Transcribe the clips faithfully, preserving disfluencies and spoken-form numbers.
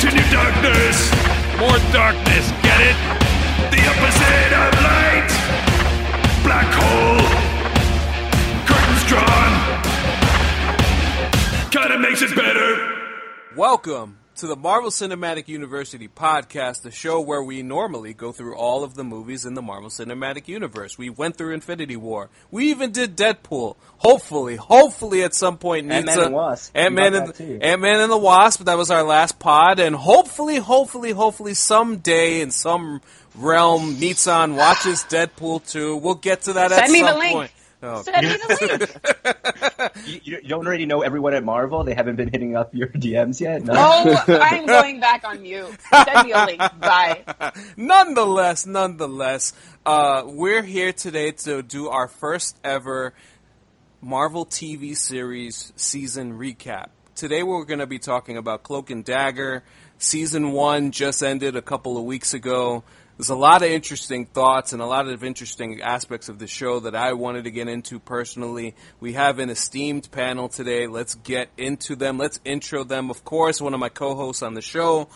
Continue darkness! More darkness, get it? The opposite of light! Black hole! Curtains drawn! Kinda makes it better! Welcome to the Marvel Cinematic University podcast, the show where we normally go through all of the movies in the Marvel Cinematic Universe. We went through Infinity War. We even did Deadpool. Hopefully, hopefully at some point... Ant-Man and the Wasp. Ant-Man and, Ant-Man and the Wasp, that was our last pod. And hopefully, hopefully, hopefully someday in some realm, Nitzan watches Deadpool two. We'll get to that Send at some point. Send me the link. Oh. you, you don't already know everyone at Marvel? They haven't been hitting up your D Ms yet? No? Oh, I'm going back on you. Send me a link. Bye. Nonetheless, nonetheless, uh, we're here today to do our first ever Marvel T V series season recap. Today we're going to be talking about Cloak and Dagger. Season one just ended a couple of weeks ago. There's a lot of interesting thoughts and a lot of interesting aspects of the show that I wanted to get into personally. We have an esteemed panel today. Let's get into them. Let's intro them. Of course, one of my co-hosts on the show,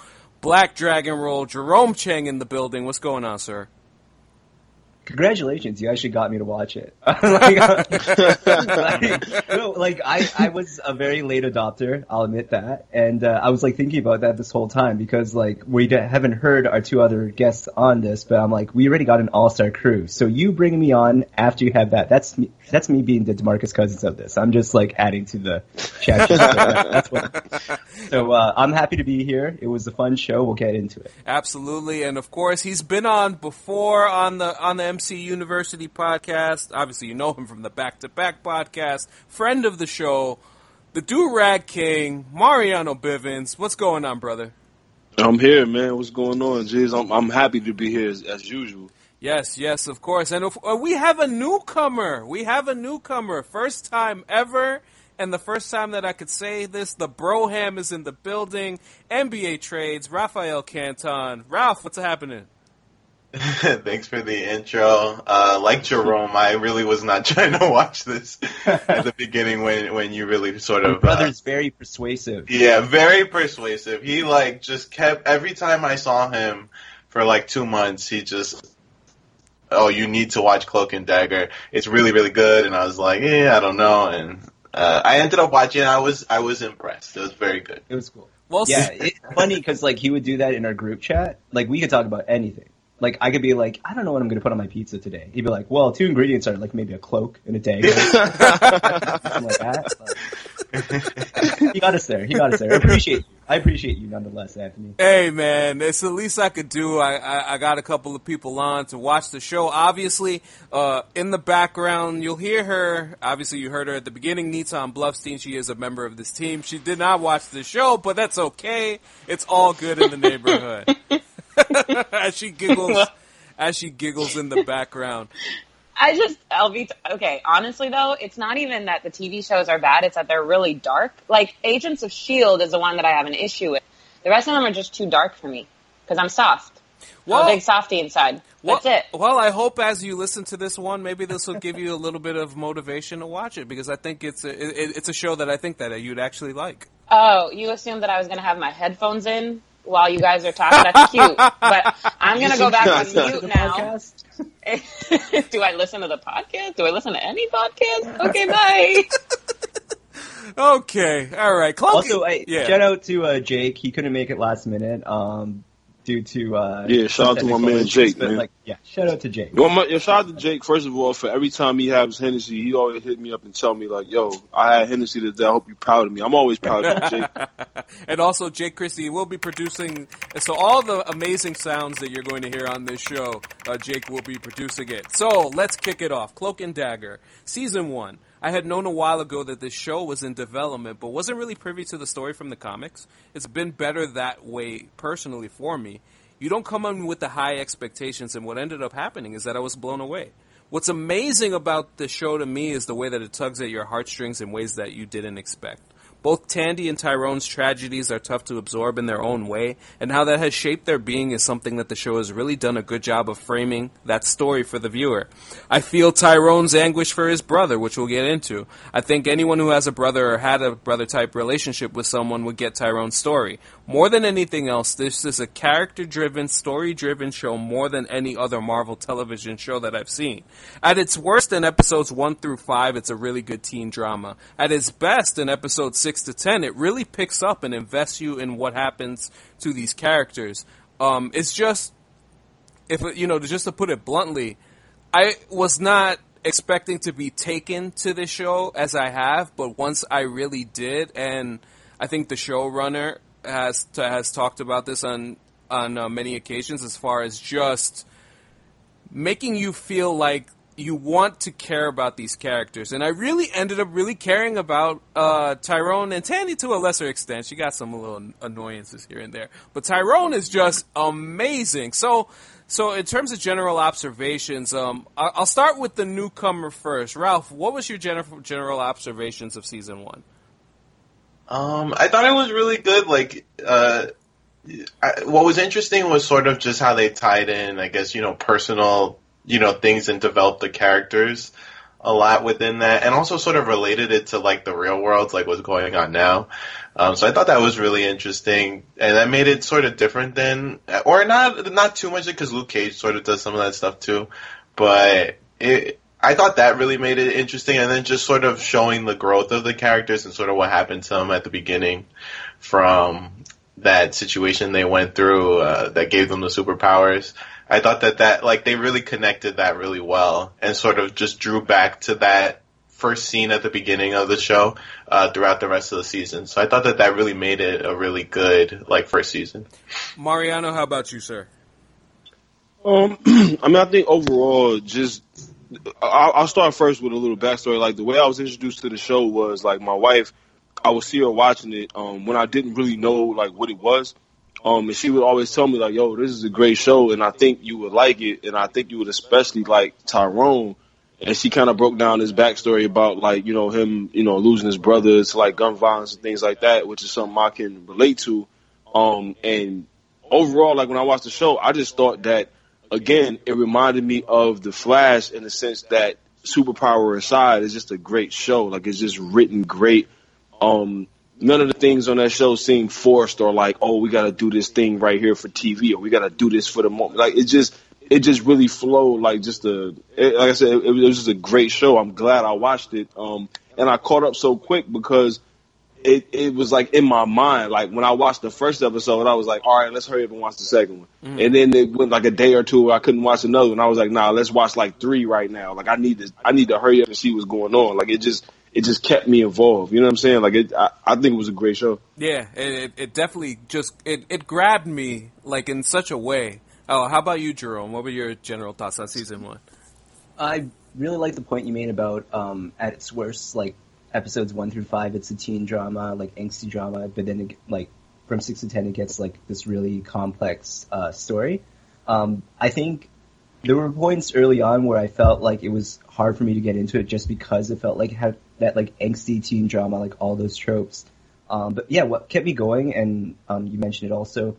Black Dragon Roll, Jerome Cheng in the building. What's going on, sir? Congratulations, you actually got me to watch it. like, uh, like, no, like I, I was a very late adopter, I'll admit that. And uh, I was like thinking about that this whole time because like we d- haven't heard our two other guests on this, but I'm like, we already got an all-star crew. So you bringing me on after you have that, that's me, that's me being the DeMarcus Cousins of this. I'm just like adding to the chat. so, that's what, so uh, I'm happy to be here. It was a fun show. We'll get into it. Absolutely. And of course, he's been on before on the on the M C University podcast. Obviously, you know him from the Back to Back podcast. Friend of the show, the Do-Rag King, Mariano Bivins. What's going on, brother? I'm here, man. What's going on? Jeez, I'm I'm happy to be here as, as usual. Yes, yes, of course. And if, uh, we have a newcomer. We have a newcomer. First time ever. And the first time that I could say this, the Broham is in the building. N B A Trades, Rafael Canton. Ralph, what's happening? Thanks for the intro. Uh, like Jerome, I really was not trying to watch this at the beginning when, when you really sort of... My brother's uh, very persuasive. Yeah, very persuasive. He, like, just kept... Every time I saw him for, like, two months, he just... Oh, you need to watch Cloak and Dagger. It's really, really good. And I was like, yeah, I don't know. And uh, I ended up watching it. I was, I was impressed. It was very good. It was cool. Well, yeah, it's funny because, like, he would do that in our group chat. Like, we could talk about anything. Like, I could be like, I don't know what I'm going to put on my pizza today. He'd be like, well, two ingredients are, like, maybe a cloak and a dagger. like that. Like, he got us there. He got us there. I appreciate you. I appreciate you nonetheless, Anthony. Hey, man. It's the least I could do. I, I, I got a couple of people on to watch the show. Obviously, uh, in the background, you'll hear her. Obviously, you heard her at the beginning. Nitzan Blufstein, she is a member of this team. She did not watch the show, but that's okay. It's all good in the neighborhood. as she giggles, as she giggles in the background. I just, Evita, okay, honestly though, it's not even that the T V shows are bad, it's that they're really dark. Like, Agents of Shield is the one that I have an issue with. The rest of them are just too dark for me, because I'm soft. Well, I'm a big softy inside. Well, that's it. Well, I hope as you listen to this one, maybe this will give you a little bit of motivation to watch it, because I think it's a, it, it's a show that I think that you'd actually like. Oh, you assumed that I was going to have my headphones in? While you guys are talking, that's cute. But I'm going to go back on mute now. Do I listen to the podcast? Do I listen to any podcast? Okay, bye. Okay, all right. Cloak- also, I, yeah. shout out to uh, Jake. He couldn't make it last minute um, due to... Uh, yeah, shout out to my man Jake, man. Like, yeah, shout out to Jake. Yo, my, yo, shout out to Jake, first of all, for every time he has Hennessy, he always hit me up and tell me, like, yo, I had Hennessy today. I hope you're proud of me. I'm always proud of you, Jake. And also, Jake Christie will be producing. So all the amazing sounds that you're going to hear on this show, uh, Jake will be producing it. So let's kick it off. Cloak and Dagger, Season one. I had known a while ago that this show was in development, but wasn't really privy to the story from the comics. It's been better that way personally for me. You don't come in with the high expectations, and what ended up happening is that I was blown away. What's amazing about the show to me is the way that it tugs at your heartstrings in ways that you didn't expect. Both Tandy and Tyrone's tragedies are tough to absorb in their own way, and how that has shaped their being is something that the show has really done a good job of framing that story for the viewer. I feel Tyrone's anguish for his brother, which we'll get into. I think anyone who has a brother or had a brother-type relationship with someone would get Tyrone's story. more than anything else, this is a character-driven, story-driven show more than any other Marvel television show that I've seen. At its worst, in episodes one through five, it's a really good teen drama. At its best, in episodes six to ten, it really picks up and invests you in what happens to these characters. Um, it's just, if you know, just to put it bluntly, I was not expecting to be taken to this show as I have, but once I really did, and I think the showrunner has to, has talked about this on on uh, many occasions, as far as just making you feel like you want to care about these characters. And I really ended up really caring about uh, Tyrone and Tandy to a lesser extent. She got some little annoyances here and there, but Tyrone is just amazing. So, so in terms of general observations, um, I'll start with the newcomer first. Ralph, what was your general general observations of season one? Um, I thought it was really good. Like, uh, I, what was interesting was sort of just how they tied in, I guess, you know, personal, you know, things and developed the characters a lot within that, and also sort of related it to, like, the real world, like what's going on now. Um, so I thought that was really interesting, and that made it sort of different than, or not, not too much, because Luke Cage sort of does some of that stuff too, but it, I thought that really made it interesting, and then just sort of showing the growth of the characters and sort of what happened to them at the beginning from that situation they went through uh, that gave them the superpowers. I thought that that, like, they really connected that really well and sort of just drew back to that first scene at the beginning of the show uh, throughout the rest of the season. So I thought that that really made it a really good, like, first season. Mariano, how about you, sir? Um, I mean, I think overall just... I'll start first with a little backstory. Like, the way I was introduced to the show was, like, my wife, I would see her watching it um, when I didn't really know, like, what it was. Um, and she would always tell me, like, yo, this is a great show, and I think you would like it, and I think you would especially like Tyrone. And she kind of broke down his backstory about, like, you know, him, you know, losing his brother to, like, gun violence and things like that, which is something I can relate to. Um, and overall, like, when I watched the show, I just thought that, again, it reminded me of The Flash in the sense that, superpower aside, it's just a great show. Like, it's just written great. Um, none of the things on that show seem forced or like, oh, we got to do this thing right here for T V, or we got to do this for the moment. Like, it just it just really flowed. Like, just a, it, like I said, it, it was just a great show. I'm glad I watched it. Um, and I caught up so quick because It it was, like, in my mind. Like, when I watched the first episode, I was like, all right, let's hurry up and watch the second one. Mm-hmm. And then it went, like, a day or two where I couldn't watch another one. I was like, nah, let's watch, like, three right now. Like, I need to I need to hurry up and see what's going on. Like, it just it just kept me involved. You know what I'm saying? Like, it, I, I think it was a great show. Yeah, it it definitely just it, – it grabbed me, like, in such a way. Oh, how about you, Jerome? What were your general thoughts on season one? I really like the point you made about um, at its worst, like, episodes one through five, it's a teen drama, like angsty drama, but then it, like from six to ten, it gets like this really complex uh, story. Um, I think there were points early on where I felt like it was hard for me to get into it just because it felt like it had that like angsty teen drama, like all those tropes. Um, but yeah, what kept me going, and um, you mentioned it also,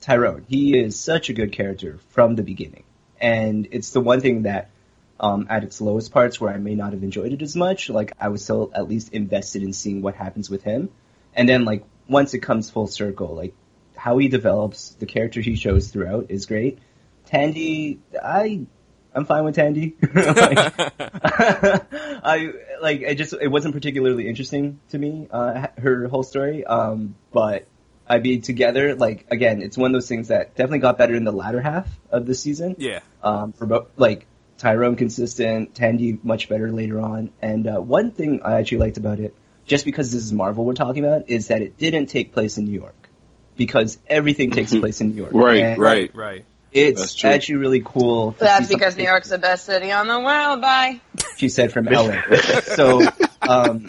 Tyrone. He is such a good character from the beginning, and it's the one thing that. Um, at its lowest parts where I may not have enjoyed it as much, like I was still at least invested in seeing what happens with him. And then like once it comes full circle, like how he develops, the character he shows throughout is great. Tandy, I, I'm fine with Tandy. like, I like it just, it wasn't particularly interesting to me, uh, her whole story. Um, but I mean, together, like again, it's one of those things that definitely got better in the latter half of the season. Yeah. Um, for both, like, Tyrone consistent, Tandy much better later on. And uh, one thing I actually liked about it, just because this is Marvel we're talking about, is that it didn't take place in New York, because everything takes place in New York. Right, and right, right. It's actually really cool. That's because New York's the best city on the world, bye. She said from L A. So, um...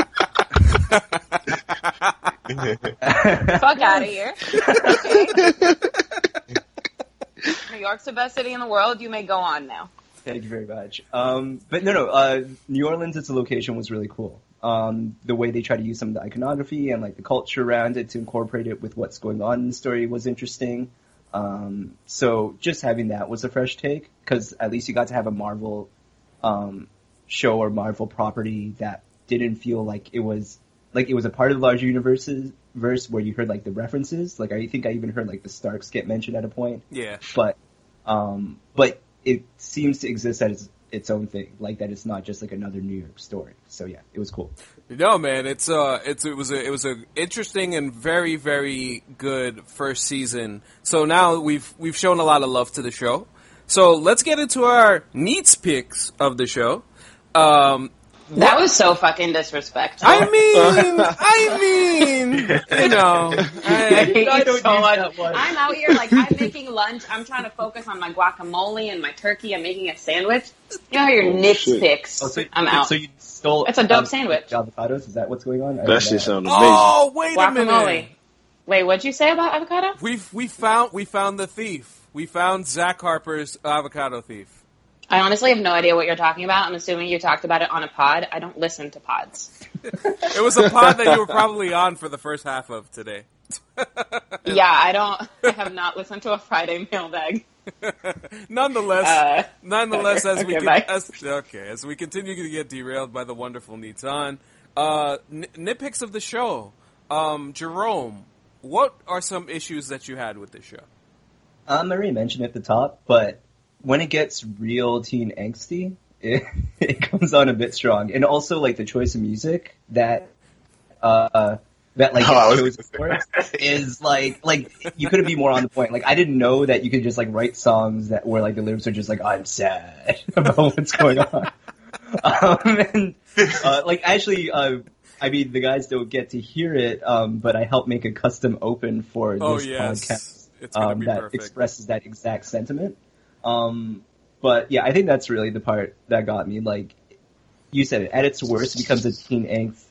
fuck out of here. New York's the best city in the world. You may go on now. Thank you very much. Um, but no, no, uh, New Orleans as a location was really cool. Um, the way they try to use some of the iconography and like the culture around it to incorporate it with what's going on in the story was interesting. Um, so just having that was a fresh take, because at least you got to have a Marvel um, show or Marvel property that didn't feel like it was like it was a part of the larger universes verse where you heard like the references. Like I think I even heard like the Starks get mentioned at a point. Yeah. But um, but it seems to exist as its own thing, like that it's not just like another New York story. So yeah, it was cool. No man, it's uh, it's it was a, it was a interesting and very very good first season. So now we've we've shown a lot of love to the show. So let's get into our needs picks of the show. Um, that what? was so fucking disrespectful. I mean, I mean, you know, I, I don't so much. I'm out here like I'm making lunch. I'm trying to focus on my guacamole and my turkey. I'm making a sandwich. You know how your oh, nits picks. Oh, so, I'm out. So you stole. It's a dope um, sandwich. Avocados? Is that what's going on? That shit sounds amazing. Oh wait guacamole. a minute. Wait, what'd you say about avocado? We we found we found the thief. We found Zach Harper's avocado thief. I honestly have no idea what you're talking about. I'm assuming you talked about it on a pod. I don't listen to pods. It was a pod that you were probably on for the first half of today. Yeah, I don't. I have not listened to a Friday mailbag. nonetheless, uh, nonetheless, okay, as we okay, con- as, okay, as we continue to get derailed by the wonderful Nitzan, uh, n- nitpicks of the show. Um, Jerome, what are some issues that you had with this show? Um, I already mentioned at the top, but when it gets real teen angsty, it, it comes on a bit strong. And also, like, the choice of music that, uh, that, like, oh, chose for is, like, like, you couldn't be more on the point. Like, I didn't know that you could just, like, write songs that were, like, the lyrics are just, like, I'm sad about what's going on. um, and, uh, like, actually, uh, I mean, the guys don't get to hear it, um, but I helped make a custom open for oh, this yes. podcast. It's gonna um, be that perfect. Expresses that exact sentiment. Um, but yeah, I think that's really the part that got me. Like you said, it at its worst it becomes a teen angst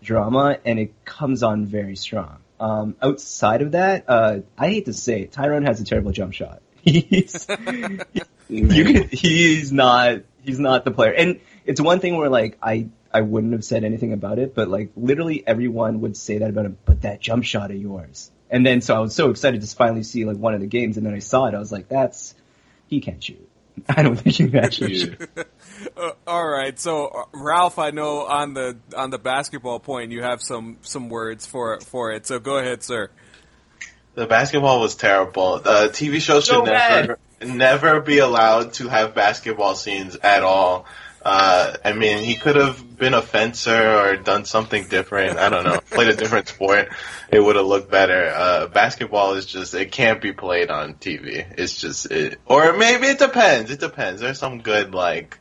drama, and it comes on very strong. Um, outside of that, uh, I hate to say it, Tyrone has a terrible jump shot. He's you can, he's not he's not the player, and it's one thing where like I. I wouldn't have said anything about it, but like literally everyone would say that about him, but that jump shot of yours. And then, so I was so excited to finally see like one of the games. And then I saw it. I was like, that's, he can't shoot. I don't think he can shoot. uh, all right. So uh, Ralph, I know on the, on the basketball point, you have some, some words for it, for it. So go ahead, sir. The basketball was terrible. The T V show should so never, never be allowed to have basketball scenes at all. Uh, I mean, he could have been a fencer or done something different. I don't know. Played a different sport. It would have looked better. Uh, basketball is just, it can't be played on T V. It's just, it, or maybe it depends. It depends. There's some good, like,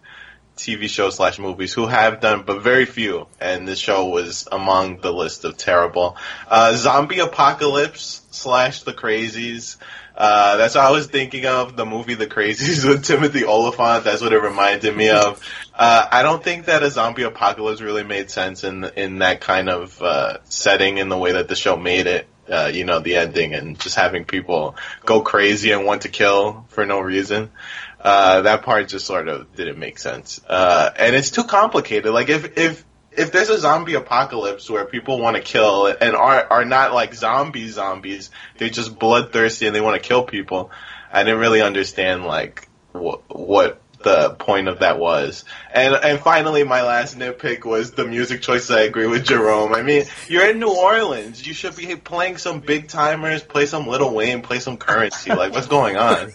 T V shows slash movies who have done, but very few. And this show was among the list of terrible. Uh, Zombie Apocalypse slash The Crazies. Uh, that's what I was thinking of, the movie The Crazies with Timothy Oliphant. That's what it reminded me of. Uh, I don't think that a zombie apocalypse really made sense in in that kind of uh, setting in the way that the show made it, uh, you know, the ending and just having people go crazy and want to kill for no reason. Uh, that part just sort of didn't make sense. Uh, and it's too complicated. Like, if, if, if there's a zombie apocalypse where people want to kill and are are not like zombie zombies, they're just bloodthirsty and they want to kill people. I didn't really understand like wh- what the point of that was. And and finally, my last nitpick was the music choice. I agree with Jerome. I mean, you're in New Orleans. You should be playing some big timers, play some Lil Wayne, play some Currency. Like, what's going on?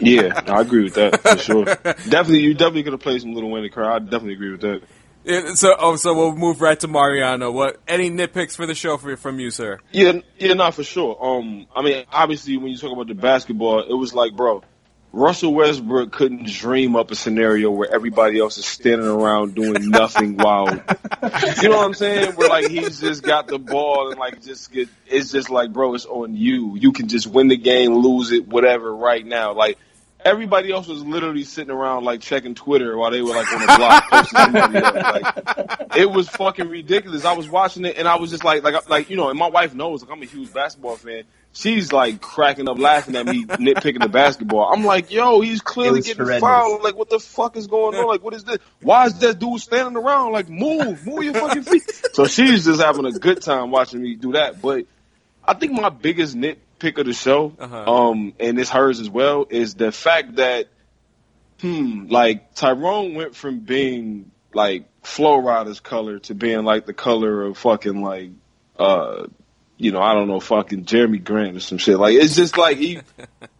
Yeah, I agree with that for sure. Definitely, you're definitely gonna play some Lil Wayne and Currency. I definitely agree with that. Yeah, so, oh, so we'll move right to Mariano. What any nitpicks for the show for, from you, sir? Yeah, yeah, not for sure. Um, I mean, obviously, when you talk about the basketball, it was like, bro, Russell Westbrook couldn't dream up a scenario where everybody else is standing around doing nothing while, you know what I'm saying? Where like he's just got the ball and like just get. It's just like, bro, it's on you. You can just win the game, lose it, whatever, right now, like. Everybody else was literally sitting around like checking Twitter while they were like on the block posting somebody else. Like, it was fucking ridiculous. I was watching it and I was just like, like, like you know, and my wife knows like I'm a huge basketball fan. She's like cracking up, laughing at me nitpicking the basketball. I'm like, yo, he's clearly getting horrendous. Fouled. Like, what the fuck is going on? Like, what is this? Why is that dude standing around? Like, move, move your fucking feet. So she's just having a good time watching me do that. But I think my biggest nitpick pick of the show, uh-huh. um, and it's hers as well, is the fact that, hmm, like, Tyrone went from being, like, Flo Rida's color to being, like, the color of fucking, like, uh, you know, I don't know, fucking Jeremy Grant or some shit. Like, it's just like he,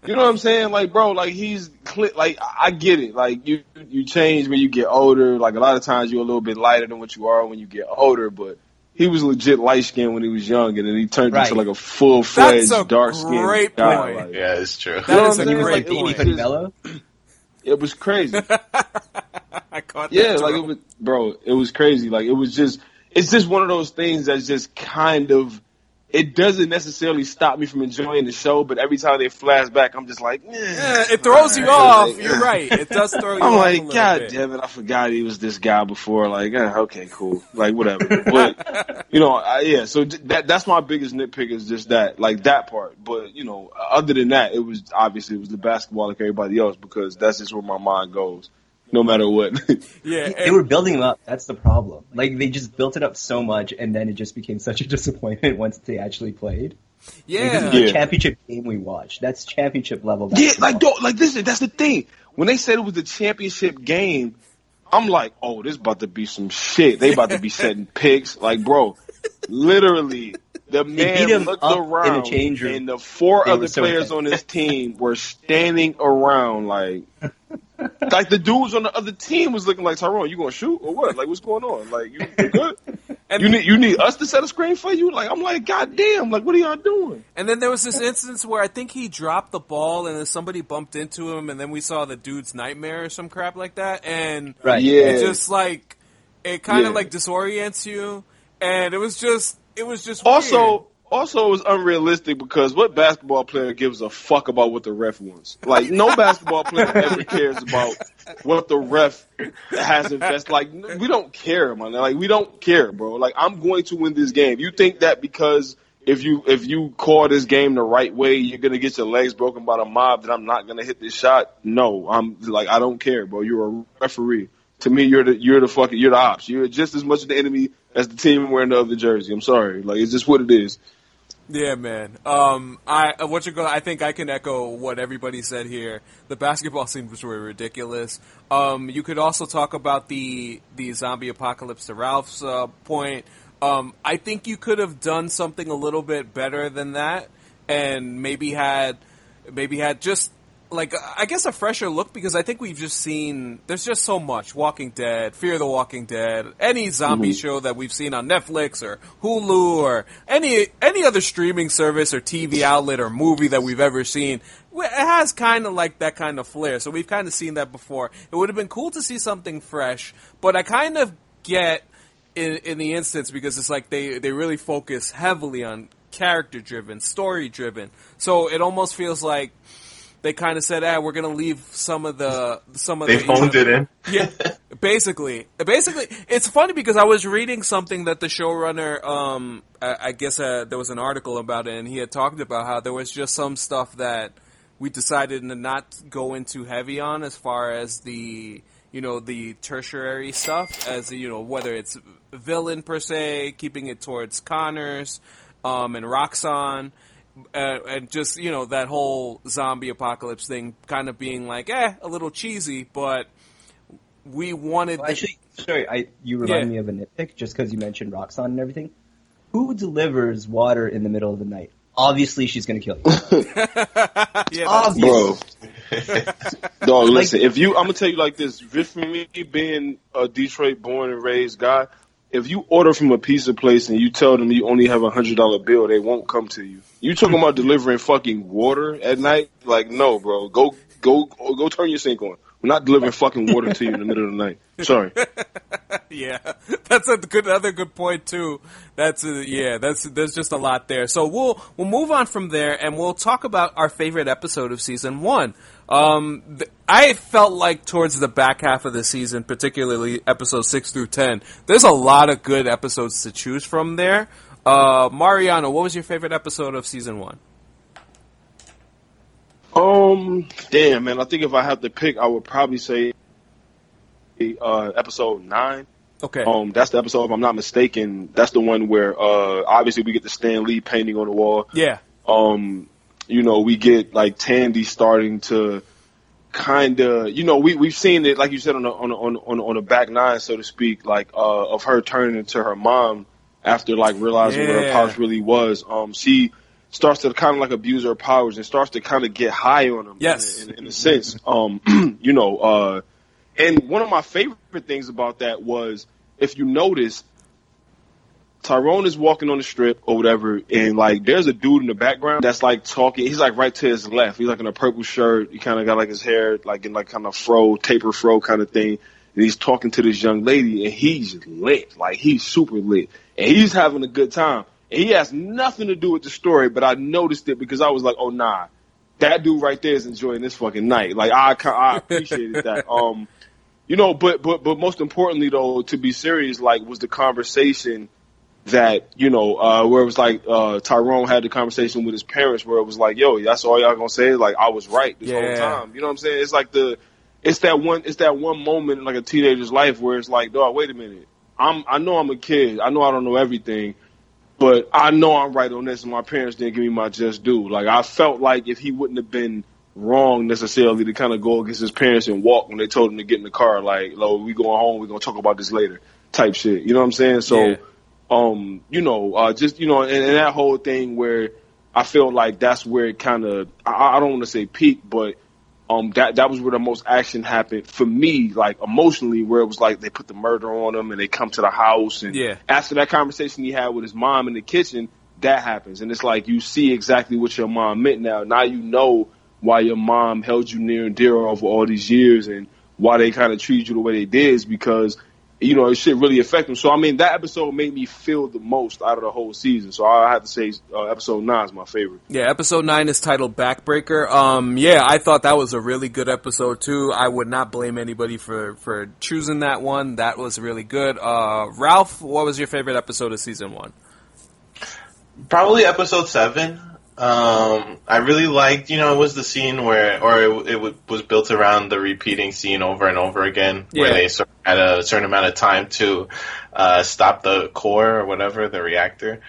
you know what I'm saying? Like, bro, like he's like, I get it. Like you, you change when you get older. Like a lot of times you're a little bit lighter than what you are when you get older, but he was legit light skinned when he was young, and then he turned right. into like a full fledged dark skinned great guy. Point. Like, yeah, it's true. That you know is a great like, point. It, it was crazy. I caught that. Yeah, like it was, bro. It was crazy. Like it was just. It's just one of those things that's just kind of. It doesn't necessarily stop me from enjoying the show, but every time they flash back, I'm just like, eh. Yeah, it throws you off. You're right. It does throw you I'm off. I'm like, God bit. damn it, I forgot he was this guy before. Like, okay, cool. Like, whatever. But, you know, I, yeah, so that that's my biggest nitpick is just that, like that part. But, you know, other than that, it was obviously it was the basketball like everybody else because that's just where my mind goes. No matter what. Yeah, and- they were building him up. That's the problem. Like, they just built it up so much, and then it just became such a disappointment once they actually played. Yeah. Like, this is yeah. the championship game we watched. That's championship level. Yeah, like, don't, like this, that's the thing. When they said it was the championship game, I'm like, oh, this is about to be some shit. They about to be setting picks. Like, bro, literally, the man looked around, in the and the four they other so players bad. on his team were standing around, like... Like, the dudes on the other team was looking like, Tyrone, you going to shoot or what? Like, what's going on? Like, you, you good? And you need you need us to set a screen for you? Like, I'm like, God damn, like, what are y'all doing? And then there was this instance where I think he dropped the ball and then somebody bumped into him, and then we saw the dude's nightmare or some crap like that. And right. yeah. it just, like, it kind of, yeah. like, disorients you. And it was just, it was just also, weird. Also, it was unrealistic because what basketball player gives a fuck about what the ref wants? Like, no basketball player ever cares about what the ref has invested. Like, we don't care, man. Like, we don't care, bro. Like, I'm going to win this game. You think that because if you if you call this game the right way, you're going to get your legs broken by the mob that I'm not going to hit this shot? No. I'm like, I don't care, bro. You're a referee. To me, you're the you're the fucking you're the ops. You're just as much of the enemy as the team wearing the other jersey. I'm sorry. Like, it's just what it is. Yeah, man. Um, I what you I think I can echo what everybody said here. The basketball scene was really ridiculous. Um, you could also talk about the the zombie apocalypse to Ralph's uh, point. Um, I think you could have done something a little bit better than that, and maybe had maybe had just like I guess a fresher look because I think we've just seen there's just so much Walking Dead, Fear the Walking Dead, any zombie mm-hmm. show that we've seen on Netflix or Hulu or any any other streaming service or T V outlet or movie that we've ever seen. It has kind of like that kind of flair, so we've kind of seen that before. It would have been cool to see something fresh, but I kind of get in, in the instance because it's like they they really focus heavily on character driven, story driven, so it almost feels like. They kind of said, "Ah, we're gonna leave some of the some of." They the, phoned you know, it in. Yeah, basically, basically, it's funny because I was reading something that the showrunner, um, I, I guess uh, there was an article about it, and he had talked about how there was just some stuff that we decided to not go into heavy on, as far as the you know the tertiary stuff, as you know whether it's villain per se, keeping it towards Connors, um, and Roxxon. Uh, and just, you know, that whole zombie apocalypse thing kind of being like, eh, a little cheesy, but we wanted... Well, actually, the... sorry, I, you remind yeah. me of a nitpick just because you mentioned Roxxon and everything. Who delivers water in the middle of the night? Obviously, she's going to kill you. Yeah, obviously. Bro. No, listen, like, if you... I'm going to tell you like this. For me, being a Detroit born and raised guy, if you order from a pizza place and you tell them you only have a one hundred dollar bill, they won't come to you. You talking about delivering fucking water at night? Like, no, bro. Go go, go turn your sink on. We're not delivering fucking water to you in the middle of the night. Sorry. Yeah. That's a good, another good point, too. That's a, yeah, that's there's just a lot there. So we'll we'll move on from there, and we'll talk about our favorite episode of Season one. Um, th- I felt like towards the back half of the season, particularly episodes six through ten, there's a lot of good episodes to choose from there. Uh, Mariano, what was your favorite episode of Season one? Um, damn, man. I think if I have to pick, I would probably say uh, episode nine. Okay. Um, that's the episode, if I'm not mistaken, that's the one where uh, obviously we get the Stan Lee painting on the wall. Yeah. Um... You know, we get, like, Tandy starting to kind of, you know, we, we've seen it, like you said, on the, on the, on the, on the back nine, so to speak, like, uh, of her turning into her mom after like realizing yeah. what her powers really was. Um, she starts to kind of like abuse her powers and starts to kind of get high on them. Yes, in, in, in a sense. Um, you know, uh, and one of my favorite things about that was, if you notice, Tyrone is walking on the strip or whatever, and like there's a dude in the background that's like talking. He's like right to his left. He's like in a purple shirt. He kind of got like his hair like in like kind of fro, taper fro kind of thing. And he's talking to this young lady, and he's lit. Like he's super lit, and he's having a good time. And he has nothing to do with the story, but I noticed it because I was like, oh nah, that dude right there is enjoying this fucking night. Like I, I appreciated that. Um, you know, but but but most importantly though, to be serious, like was the conversation. That, you know, uh, where it was like uh, Tyrone had the conversation with his parents where it was like, yo, that's all y'all gonna say? Like, I was right this yeah. whole time. You know what I'm saying? It's like the, it's that one, it's that one moment in like a teenager's life where it's like, dog, wait a minute. I'm, I know I'm a kid. I know I don't know everything, but I know I'm right on this and my parents didn't give me my just due. Like, I felt like if he wouldn't have been wrong necessarily to kind of go against his parents and walk when they told him to get in the car, like, lo, we going home, we're gonna talk about this later type shit. You know what I'm saying? So, yeah. Um, you know, uh, just, you know, and, and that whole thing where I feel like that's where it kind of, I, I don't want to say peaked, but um, that that was where the most action happened for me, like emotionally, where it was like they put the murder on him and they come to the house. And yeah. after that conversation he had with his mom in the kitchen, that happens. And it's like you see exactly what your mom meant now. Now you know why your mom held you near and dear over all these years and why they kind of treated you the way they did is because you know, it shit really affect them. So, I mean, that episode made me feel the most out of the whole season. So, I have to say uh, episode nine is my favorite. Yeah, episode nine is titled Backbreaker. Um, yeah, I thought that was a really good episode, too. I would not blame anybody for, for choosing that one. That was really good. Uh, Ralph, what was your favorite episode of season one? Probably episode seven. Um, I really liked, you know, it was the scene where, or it, it w- was built around the repeating scene over and over again, yeah. where they sort of had a certain amount of time to uh, stop the core or whatever, the reactor.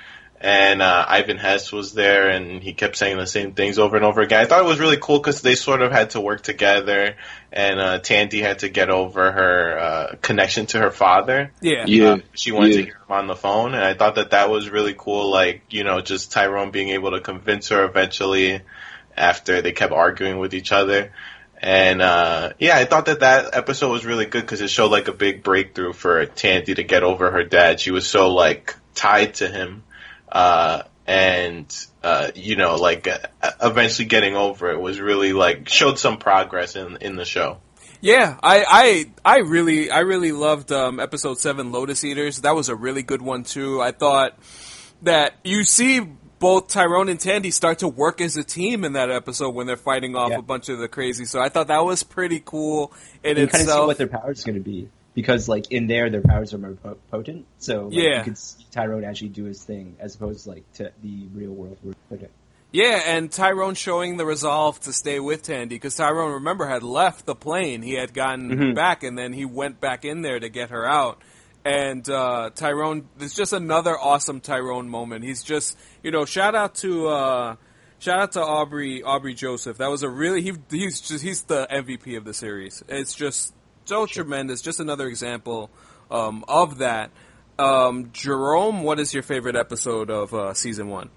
And uh, Ivan Hess was there, and he kept saying the same things over and over again. I thought it was really cool because they sort of had to work together, and uh, Tandy had to get over her uh, connection to her father. Yeah, yeah. Uh, she wanted yeah. to hear him on the phone, and I thought that that was really cool. Like, you know, just Tyrone being able to convince her eventually after they kept arguing with each other. And, uh, yeah, I thought that that episode was really good because it showed, like, a big breakthrough for Tandy to get over her dad. She was so, like, tied to him. Uh, and, uh, you know, like, uh, eventually getting over it was really, like, showed some progress in, in the show. Yeah, I, I, I really, I really loved, um, episode seven, Lotus Eaters. That was a really good one, too. I thought that you see both Tyrone and Tandy start to work as a team in that episode when they're fighting off yeah. a bunch of the crazy. So I thought that was pretty cool in you itself. You kind of see what their powers is going to be. Because, like, in there, their powers are more potent, so like, yeah. you can see Tyrone actually do his thing, as opposed, like, to the real world. Yeah, and Tyrone showing the resolve to stay with Tandy, because Tyrone, remember, had left the plane. He had gotten mm-hmm. back, and then he went back in there to get her out. And uh, Tyrone, there's just another awesome Tyrone moment. He's just, you know, shout out to... Uh, Shout out to Aubrey Aubrey Joseph. That was a really... He, he's just he's the M V P of the series. It's just... So sure. tremendous. Just another example um, of that. Um, Jerome, what is your favorite episode of uh, season one?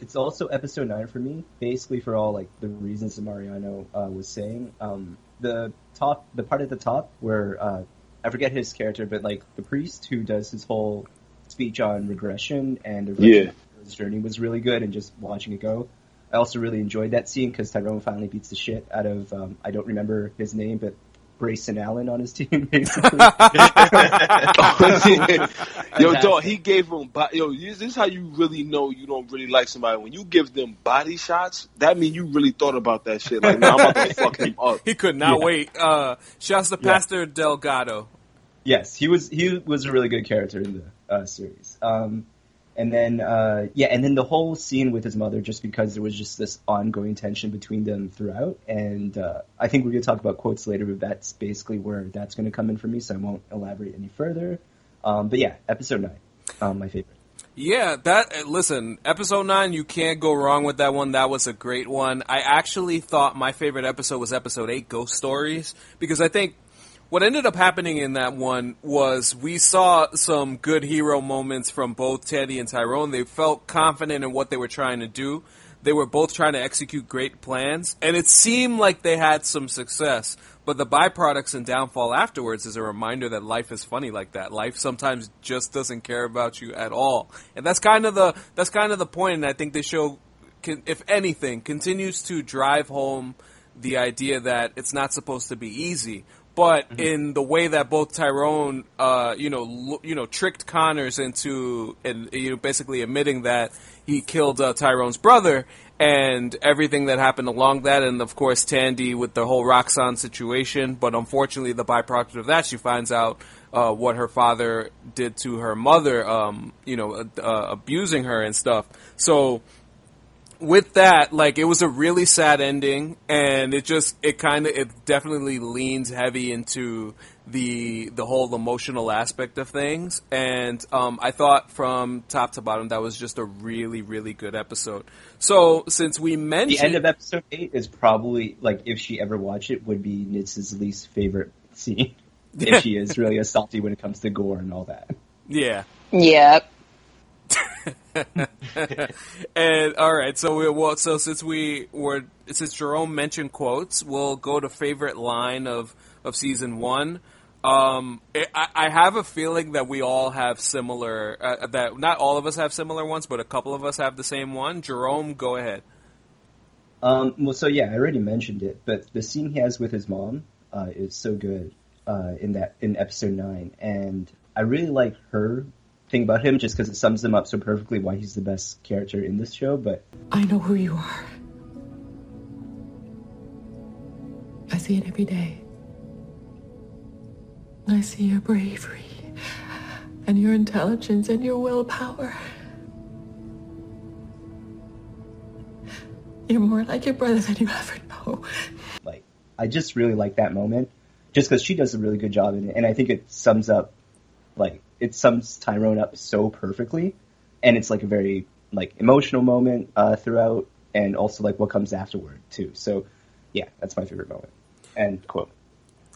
It's also episode nine for me, basically for all like the reasons that Mariano uh, was saying. Um, the top, the part at the top where uh, I forget his character, but like the priest who does his whole speech on regression and regression yeah. his journey was really good, and just watching it go. I also really enjoyed that scene because Tyrone finally beats the shit out of um, I don't remember his name, but. Grayson Allen on his team, basically. Yo, dog, he gave him body. Yo, this is how you really know you don't really like somebody. When you give them body shots, that means you really thought about that shit. Like, nah, I'm about to fuck him up. He could not yeah. wait. Uh, shouts to yeah. Pastor Delgado. Yes, he was he was a really good character in the uh, series. Um, and then, uh, yeah, and then the whole scene with his mother, just because there was just this ongoing tension between them throughout. And uh, I think we're going to talk about quotes later, but that's basically where that's going to come in for me, so I won't elaborate any further. Um, but yeah, episode nine, um, my favorite. Yeah, that listen, episode nine, you can't go wrong with that one. That was a great one. I actually thought my favorite episode was episode eight, Ghost Stories, because I think what ended up happening in that one was we saw some good hero moments from both Tandy and Tyrone. They felt confident in what they were trying to do. They were both trying to execute great plans, and it seemed like they had some success. But the byproducts and downfall afterwards is a reminder that life is funny like that. Life sometimes just doesn't care about you at all, and that's kind of the that's kind of the point. And I think this show, can, if anything, continues to drive home the idea that it's not supposed to be easy. But mm-hmm. in the way that both Tyrone, uh, you know, l- you know, tricked Connors into, and you know, basically admitting that he killed uh, Tyrone's brother, and everything that happened along that, and of course Tandy with the whole Roxxon situation. But unfortunately, the byproduct of that, she finds out uh, what her father did to her mother, um, you know, uh, uh, abusing her and stuff. So. With that, like, it was a really sad ending, and it just, it kind of, it definitely leans heavy into the the whole emotional aspect of things, and um, I thought from top to bottom that was just a really, really good episode. So, since we mentioned... The end of episode eight is probably, like, if she ever watched it, would be Nitz's least favorite scene, if she is really a salty when it comes to gore and all that. Yeah. Yeah. And all right, so we well, so since we were since Jerome mentioned quotes, we'll go to favorite line of, of season one. Um, it, I, I have a feeling that we all have similar uh, that not all of us have similar ones, but a couple of us have the same one. Jerome, go ahead. Um, well, so yeah, I already mentioned it, but the scene he has with his mom uh, is so good uh, in that in episode nine, and I really like her. Thing about him just because it sums him up so perfectly why he's the best character in this show. But I know who you are. I see it every day. I see your bravery and your intelligence and your willpower. You're more like your brother than you ever know. Like, I just really like that moment just because she does a really good job in it, and I think it sums up like it sums Tyrone up so perfectly, and it's like a very like emotional moment uh, throughout, and also like what comes afterward too. So, yeah, that's my favorite moment. End quote.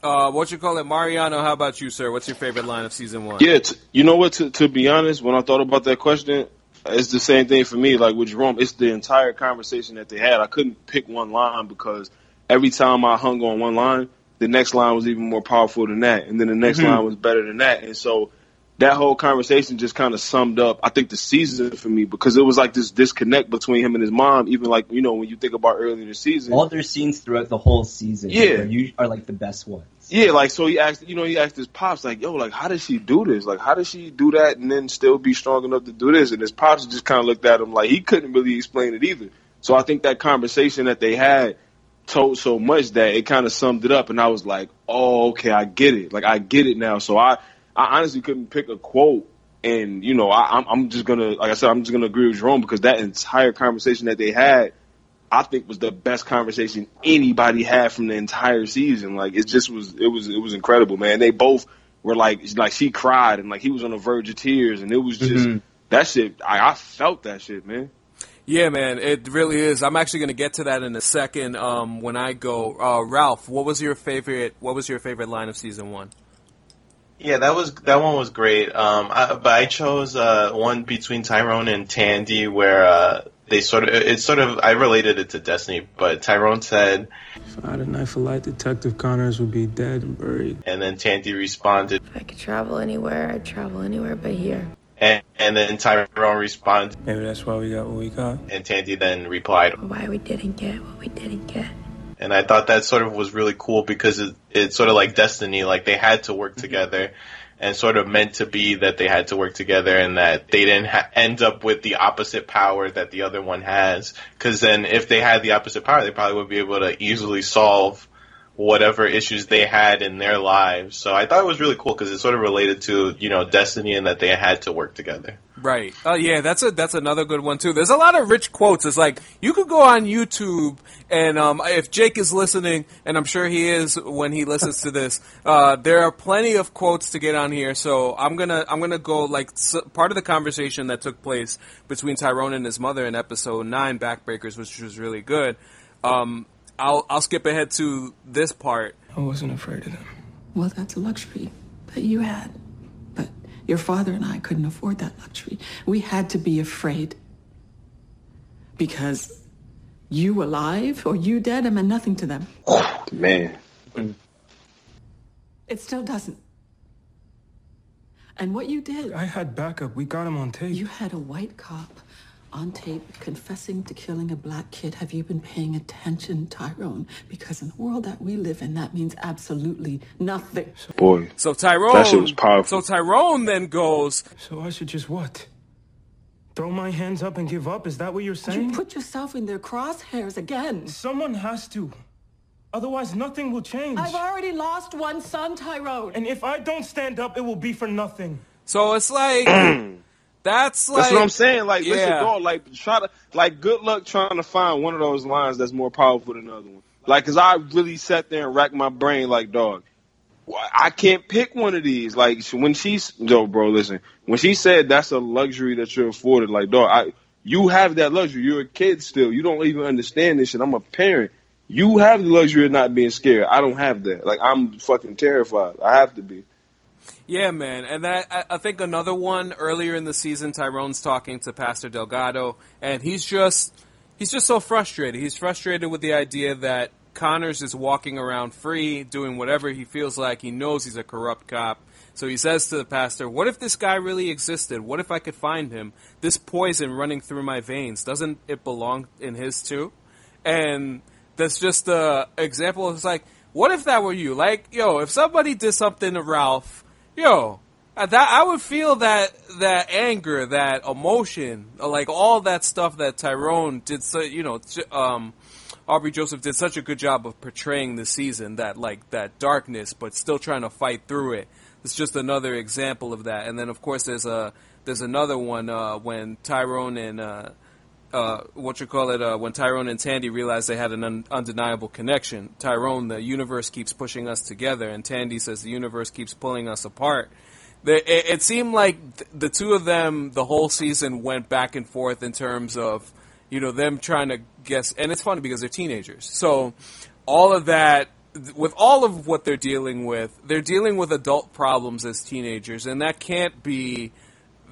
Uh, what you call it, Mariano? How about you, sir? What's your favorite line of season one? Yeah, t- you know what? T- to be honest, when I thought about that question, it's the same thing for me. Like with Jerome, it's the entire conversation that they had. I couldn't pick one line because every time I hung on one line, the next line was even more powerful than that, and then the next mm-hmm. line was better than that, and so. That whole conversation just kind of summed up, I think, the season for me, because it was like this disconnect between him and his mom, even like, you know, when you think about earlier in the season. All their scenes throughout the whole season yeah. you are like the best ones. Yeah, like, so he asked, you know, he asked his pops, like, yo, like, how does she do this? Like, how does she do that and then still be strong enough to do this? And his pops just kind of looked at him like he couldn't really explain it either. So I think that conversation that they had told so much that it kind of summed it up, and I was like, oh, okay, I get it. Like, I get it now. So I... I honestly couldn't pick a quote, and, you know, I, I'm, I'm just going to, like I said, I'm just going to agree with Jerome because that entire conversation that they had, I think was the best conversation anybody had from the entire season. Like, it just was, it was, it was incredible, man. They both were like, like she cried and like he was on the verge of tears, and it was just, mm-hmm. that shit, I, I felt that shit, man. Yeah, man, it really is. I'm actually going to get to that in a second um, when I go. Uh, Ralph, what was your favorite, what was your favorite line of season one? Yeah, that was that one was great. Um, I, but I chose uh, one between Tyrone and Tandy where uh, they sort of it's sort of I related it to Destiny, but Tyrone said, "If I had a knife for light, Detective Connors would be dead and buried." And then Tandy responded, "If I could travel anywhere, I'd travel anywhere but here." And, and then Tyrone responded, "Maybe that's why we got what we got." And Tandy then replied, "Why we didn't get what we didn't get." And I thought that sort of was really cool because it, it's sort of like Destiny, like they had to work together and sort of meant to be that they had to work together and that they didn't ha- end up with the opposite power that the other one has. Because then if they had the opposite power, they probably would be able to easily solve whatever issues they had in their lives. So I thought it was really cool because it sort of related to, you know, Destiny and that they had to work together. Right. Oh, uh, yeah, that's a that's another good one, too. There's a lot of rich quotes. It's like, you could go on YouTube, and um, if Jake is listening, and I'm sure he is when he listens to this, uh, there are plenty of quotes to get on here, so I'm gonna I'm gonna go, like, so part of the conversation that took place between Tyrone and his mother in episode nine, Backbreakers, which was really good, um, I'll I'll skip ahead to this part. I wasn't afraid of them. Well, that's a luxury that you had. But your father and I couldn't afford that luxury. We had to be afraid. Because you alive or you dead, it meant nothing to them. Oh, man. It still doesn't. And what you did... I had backup. We got him on tape. You had a white cop on tape confessing to killing a black kid. Have you been paying attention, Tyrone? Because in the world that we live in, that means absolutely nothing. Boy, so Tyrone, that shit was powerful. So Tyrone then goes... So I should just what? Throw my hands up and give up? Is that what you're saying? You put yourself in their crosshairs again. Someone has to. Otherwise, nothing will change. I've already lost one son, Tyrone. And if I don't stand up, it will be for nothing. So it's like... That's like... That's what I'm saying. Like, yeah. Listen, dog, like, try to... Like, good luck trying to find one of those lines that's more powerful than the other one. Like, because I really sat there and racked my brain like, dog, I can't pick one of these. Like, when she's... Yo, bro, listen. When she said that's a luxury that you're afforded, like, dog, I, you have that luxury. You're a kid still. You don't even understand this shit. I'm a parent. You have the luxury of not being scared. I don't have that. Like, I'm fucking terrified. I have to be. Yeah, man. And that I, I think another one earlier in the season, Tyrone's talking to Pastor Delgado, and he's just he's just so frustrated. He's frustrated with the idea that Connors is walking around free, doing whatever he feels like. He knows he's a corrupt cop. So he says to the pastor, what if this guy really existed? What if I could find him? This poison running through my veins, doesn't it belong in his too? And... That's just an example. It's like, what if that were you? Like, yo, if somebody did something to Ralph, yo, that I would feel that that anger, that emotion, like all that stuff that Tyrone did. So, you know, um, Aubrey Joseph did such a good job of portraying this season, that like that darkness, but still trying to fight through it. It's just another example of that. And then, of course, there's a there's another one uh, when Tyrone and. Uh, Uh, what you call it, uh, when Tyrone and Tandy realized they had an un- undeniable connection. Tyrone, the universe keeps pushing us together, and Tandy says the universe keeps pulling us apart. They, it, it seemed like th- the two of them the whole season went back and forth in terms of, you know, them trying to guess. And it's funny because they're teenagers. So all of that, with all of what they're dealing with, they're dealing with adult problems as teenagers, and that can't be...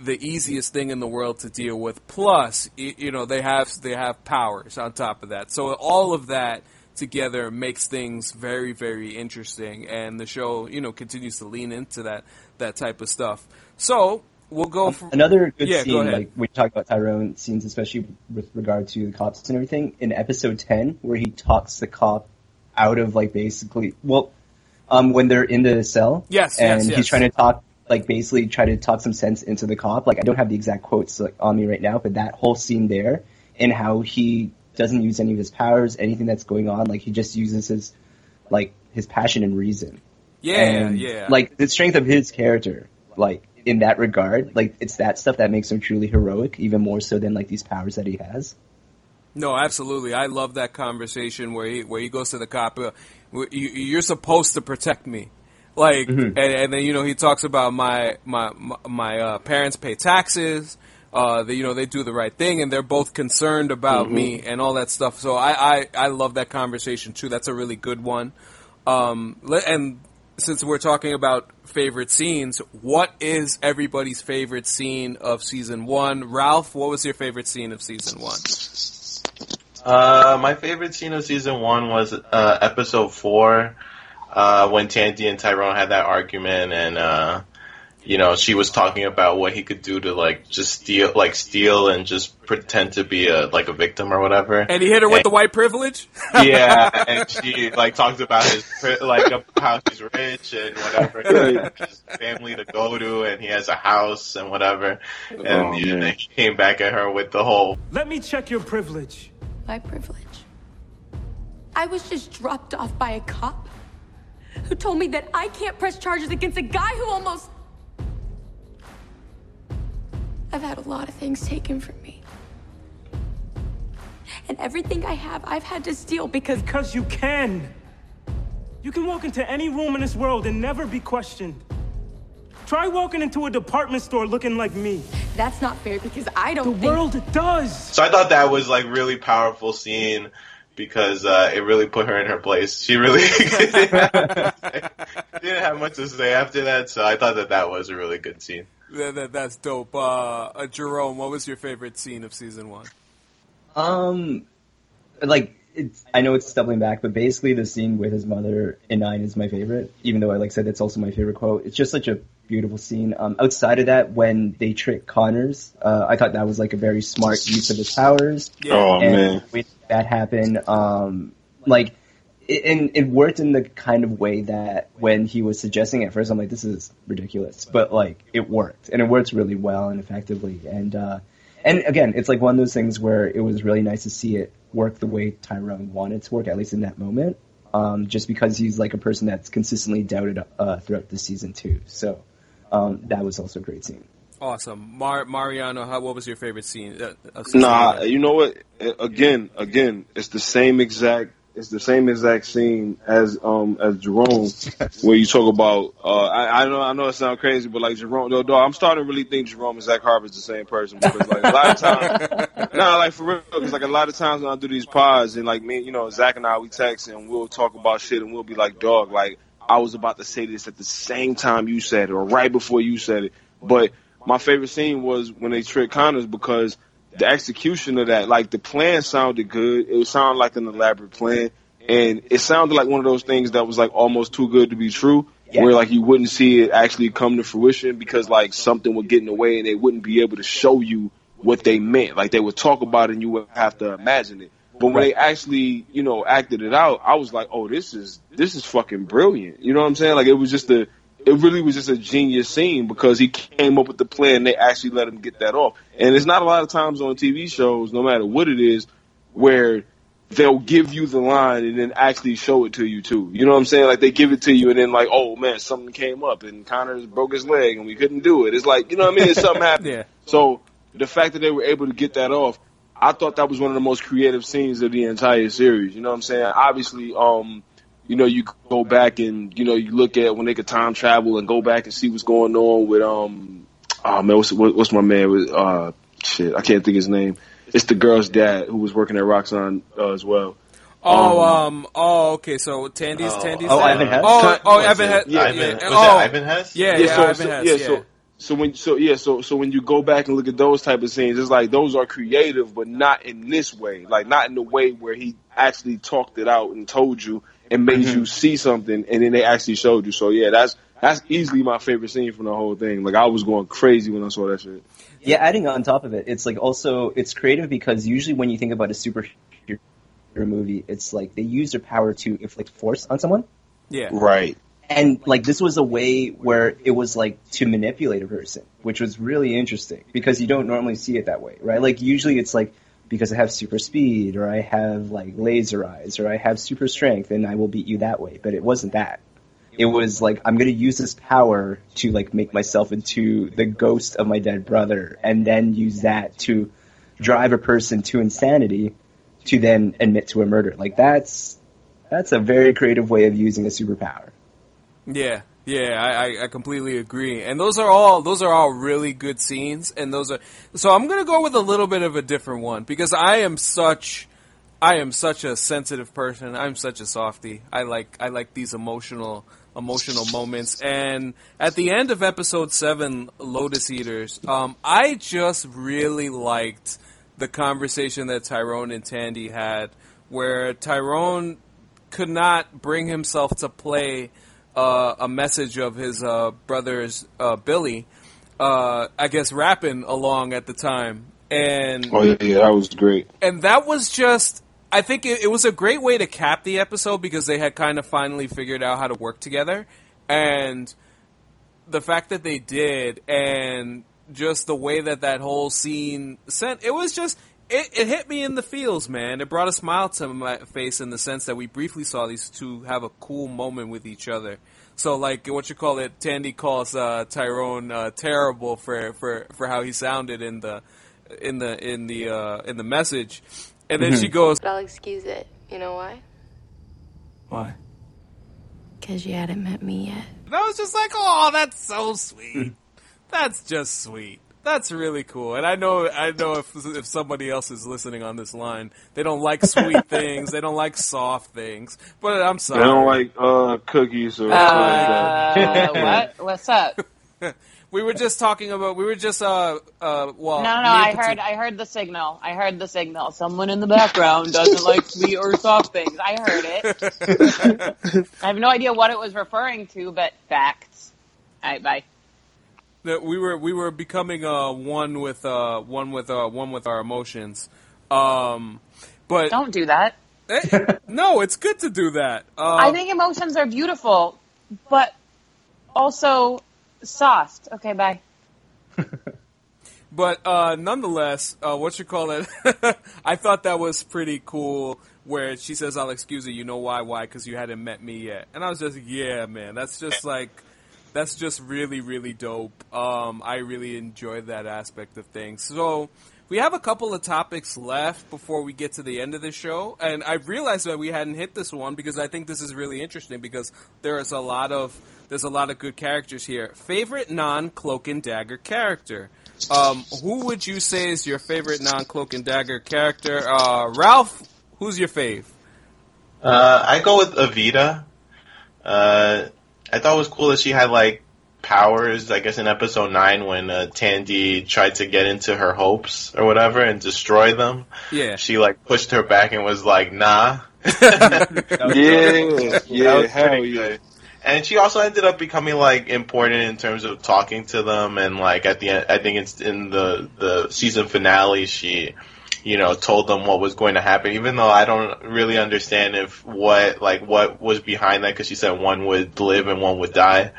the easiest thing in the world to deal with. Plus, you know, they have they have powers on top of that. So all of that together makes things very, very interesting. And the show, you know, continues to lean into that that type of stuff. So we'll go from... Another good yeah, scene, go like we talk about Tyrone scenes, especially with regard to the cops and everything, in episode ten, where he talks the cop out of, like, basically... Well, um, when they're in the cell. Yes, And yes, he's yes. trying to talk... like, basically try to talk some sense into the cop. Like, I don't have the exact quotes like, on me right now, but that whole scene there and how he doesn't use any of his powers, anything that's going on. Like, he just uses his, like, his passion and reason. Yeah, and, yeah. Like, the strength of his character, like, in that regard, like, it's that stuff that makes him truly heroic, even more so than, like, these powers that he has. No, absolutely. I love that conversation where he, where he goes to the cop, uh, you, you're supposed to protect me. Like, mm-hmm. and, and then, you know, he talks about my my my, my uh, parents pay taxes, uh, they, you know, they do the right thing, and they're both concerned about mm-hmm. me and all that stuff. So I, I, I love that conversation, too. That's a really good one. Um, and since we're talking about favorite scenes, what is everybody's favorite scene of Season one? Ralph, what was your favorite scene of Season one? Uh, my favorite scene of Season one was uh, Episode four. Uh, when Tandy and Tyrone had that argument, and uh, you know, she was talking about what he could do to like just steal, like steal, and just pretend to be a like a victim or whatever. And he hit her and, with the white privilege. Yeah, and she like talked about his like how she's rich and whatever, and his family to go to, and he has a house and whatever. And, oh, and then he came back at her with the whole. Let me check your privilege. My privilege. I was just dropped off by a cop. Who told me that I can't press charges against a guy who almost... I've had a lot of things taken from me. And everything I have, I've had to steal because... Because you can. You can walk into any room in this world and never be questioned. Try walking into a department store looking like me. That's not fair because I don't The think... world does! So I thought that was, like, really powerful scene. because uh, it really put her in her place. She really didn't have much to say after that, so I thought that that was a really good scene. That, that, that's dope. Uh, uh, Jerome, what was your favorite scene of season one? Um, like, it's, I know it's doubling back, but basically the scene with his mother in nine is my favorite, even though I like said that's also my favorite quote. It's just such a beautiful scene. Um, outside of that, when they trick Connors, uh, I thought that was like a very smart use of his powers. Yeah. Oh, and man. When that happened, um, like, it, and it worked in the kind of way that when he was suggesting it at first, I'm like, this is ridiculous. But, like, it worked. And it worked really well and effectively. And, uh, and again, it's like one of those things where it was really nice to see it work the way Tyrone wanted to work, at least in that moment, um, just because he's, like, a person that's consistently doubted uh, throughout the season, too. So um, that was also a great scene. Awesome. Mar- Mariano, how, what was your favorite scene? Uh, nah, you know what? Again, again, it's the same exact It's the same exact scene as um as Jerome, where you talk about uh I, I know I know it sounds crazy, but like Jerome, though, I'm starting to really think Jerome and Zach Harper's the same person, because like a lot of times, nah, like for real, because like a lot of times when I do these pods and like me, you know, Zach and I, we text and we'll talk about shit and we'll be like, dog, like I was about to say this at the same time you said it or right before you said it, but my favorite scene was when they tricked Connors, because the execution of that, like the plan sounded good. It sounded like an elaborate plan, and it sounded like one of those things that was like almost too good to be true, yeah. where like you wouldn't see it actually come to fruition because like something would get in the way and they wouldn't be able to show you what they meant. Like they would talk about it and you would have to imagine it. But when they actually, you know, acted it out, I was like, oh, this is this is fucking brilliant. You know what I'm saying? Like it was just a. It really was just a genius scene because he came up with the plan and they actually let him get that off. And it's not a lot of times on T V shows, no matter what it is, where they'll give you the line and then actually show it to you too. You know what I'm saying? Like they give it to you and then like, oh man, something came up and Connors broke his leg and we couldn't do it. It's like, you know what I mean? It's something happened. Yeah. So the fact that they were able to get that off, I thought that was one of the most creative scenes of the entire series. You know what I'm saying? Obviously, um, you know, you go back and, you know, you look at when they could time travel and go back and see what's going on with, um, oh, man, what's, what's my man with, uh, shit, I can't think his name. It's the girl's dad who was working at Roxxon uh, as well. Oh, um, um, oh, okay, so Tandy's, oh, Tandy's. Oh, Ivan Hess? Oh, oh Ivan Hess. Yeah, yeah. Was oh. that Ivan Hess? Yeah, yeah, yeah, so, Ivan so, Hess, yeah. yeah. So, So when so yeah so so when you go back and look at those type of scenes, it's like those are creative, but not in this way, like not in the way where he actually talked it out and told you and made mm-hmm. you see something, and then they actually showed you. So yeah, that's that's easily my favorite scene from the whole thing. Like I was going crazy when I saw that shit. Yeah, adding on top of it, it's like also it's creative because usually when you think about a superhero movie, it's like they use their power to inflict force on someone. Yeah. Right. And, like, this was a way where it was, like, to manipulate a person, which was really interesting because you don't normally see it that way, right? Like, usually it's, like, because I have super speed or I have, like, laser eyes or I have super strength and I will beat you that way. But it wasn't that. It was, like, I'm going to use this power to, like, make myself into the ghost of my dead brother and then use that to drive a person to insanity to then admit to a murder. Like, that's that's a very creative way of using a superpower. Yeah, yeah, I, I completely agree. And those are all those are all really good scenes. And those are so I'm gonna go with a little bit of a different one because I am such I am such a sensitive person. I'm such a softie. I like I like these emotional emotional moments. And at the end of episode seven, Lotus Eaters, um, I just really liked the conversation that Tyrone and Tandy had, where Tyrone could not bring himself to play Uh, a message of his uh, brother's uh, Billy, uh, I guess, rapping along at the time, and oh yeah, yeah, that was great. And that was just, I think it, it was a great way to cap the episode because they had kind of finally figured out how to work together, and the fact that they did, and just the way that that whole scene sent, it was just. It, it hit me in the feels, man. It brought a smile to my face in the sense that we briefly saw these two have a cool moment with each other. So, like, what you call it, Tandy calls uh, Tyrone uh, terrible for, for, for how he sounded in the in the in the uh, in the message, and then mm-hmm. she goes, "But I'll excuse it. You know why? Why? Because you hadn't met me yet." And I was just like, "Oh, that's so sweet. That's just sweet." That's really cool. And I know I know if if somebody else is listening on this line, they don't like sweet things. They don't like soft things. But I'm sorry. They don't like uh, cookies or uh, like that. What? What's up? We were just talking about, we were just, uh, uh, well. No, no, I heard, I heard the signal. I heard the signal. Someone in the background doesn't like sweet or soft things. I heard it. I have no idea what it was referring to, but facts. All right, bye. That we were we were becoming uh one with uh one with uh one with our emotions, um, but don't do that. It, no, it's good to do that. Uh, I think emotions are beautiful, but also soft. Okay, bye. But uh, nonetheless, uh, what you call it? I thought that was pretty cool. Where she says, "I'll excuse you." You know why? Why? Because you hadn't met me yet. And I was just, yeah, man. That's just like. That's just really, really dope. Um, I really enjoy that aspect of things. So we have a couple of topics left before we get to the end of the show. And I realized that we hadn't hit this one because I think this is really interesting because there is a lot of there's a lot of good characters here. Favorite non-Cloak and Dagger character. Um, who would you say is your favorite non-Cloak and Dagger character? Uh, Ralph, who's your fave? Uh, I go with Evita. Uh... I thought it was cool that she had, like, powers, I guess, in episode nine when uh, Tandy tried to get into her hopes or whatever and destroy them. Yeah. She, like, pushed her back and was like, nah. yeah, yeah, yeah hell yeah. And she also ended up becoming, like, important in terms of talking to them and, like, at the end, I think it's in the, the season finale, she... you know, told them what was going to happen, even though I don't really understand if what, like, what was behind that, because she said one would live and one would die.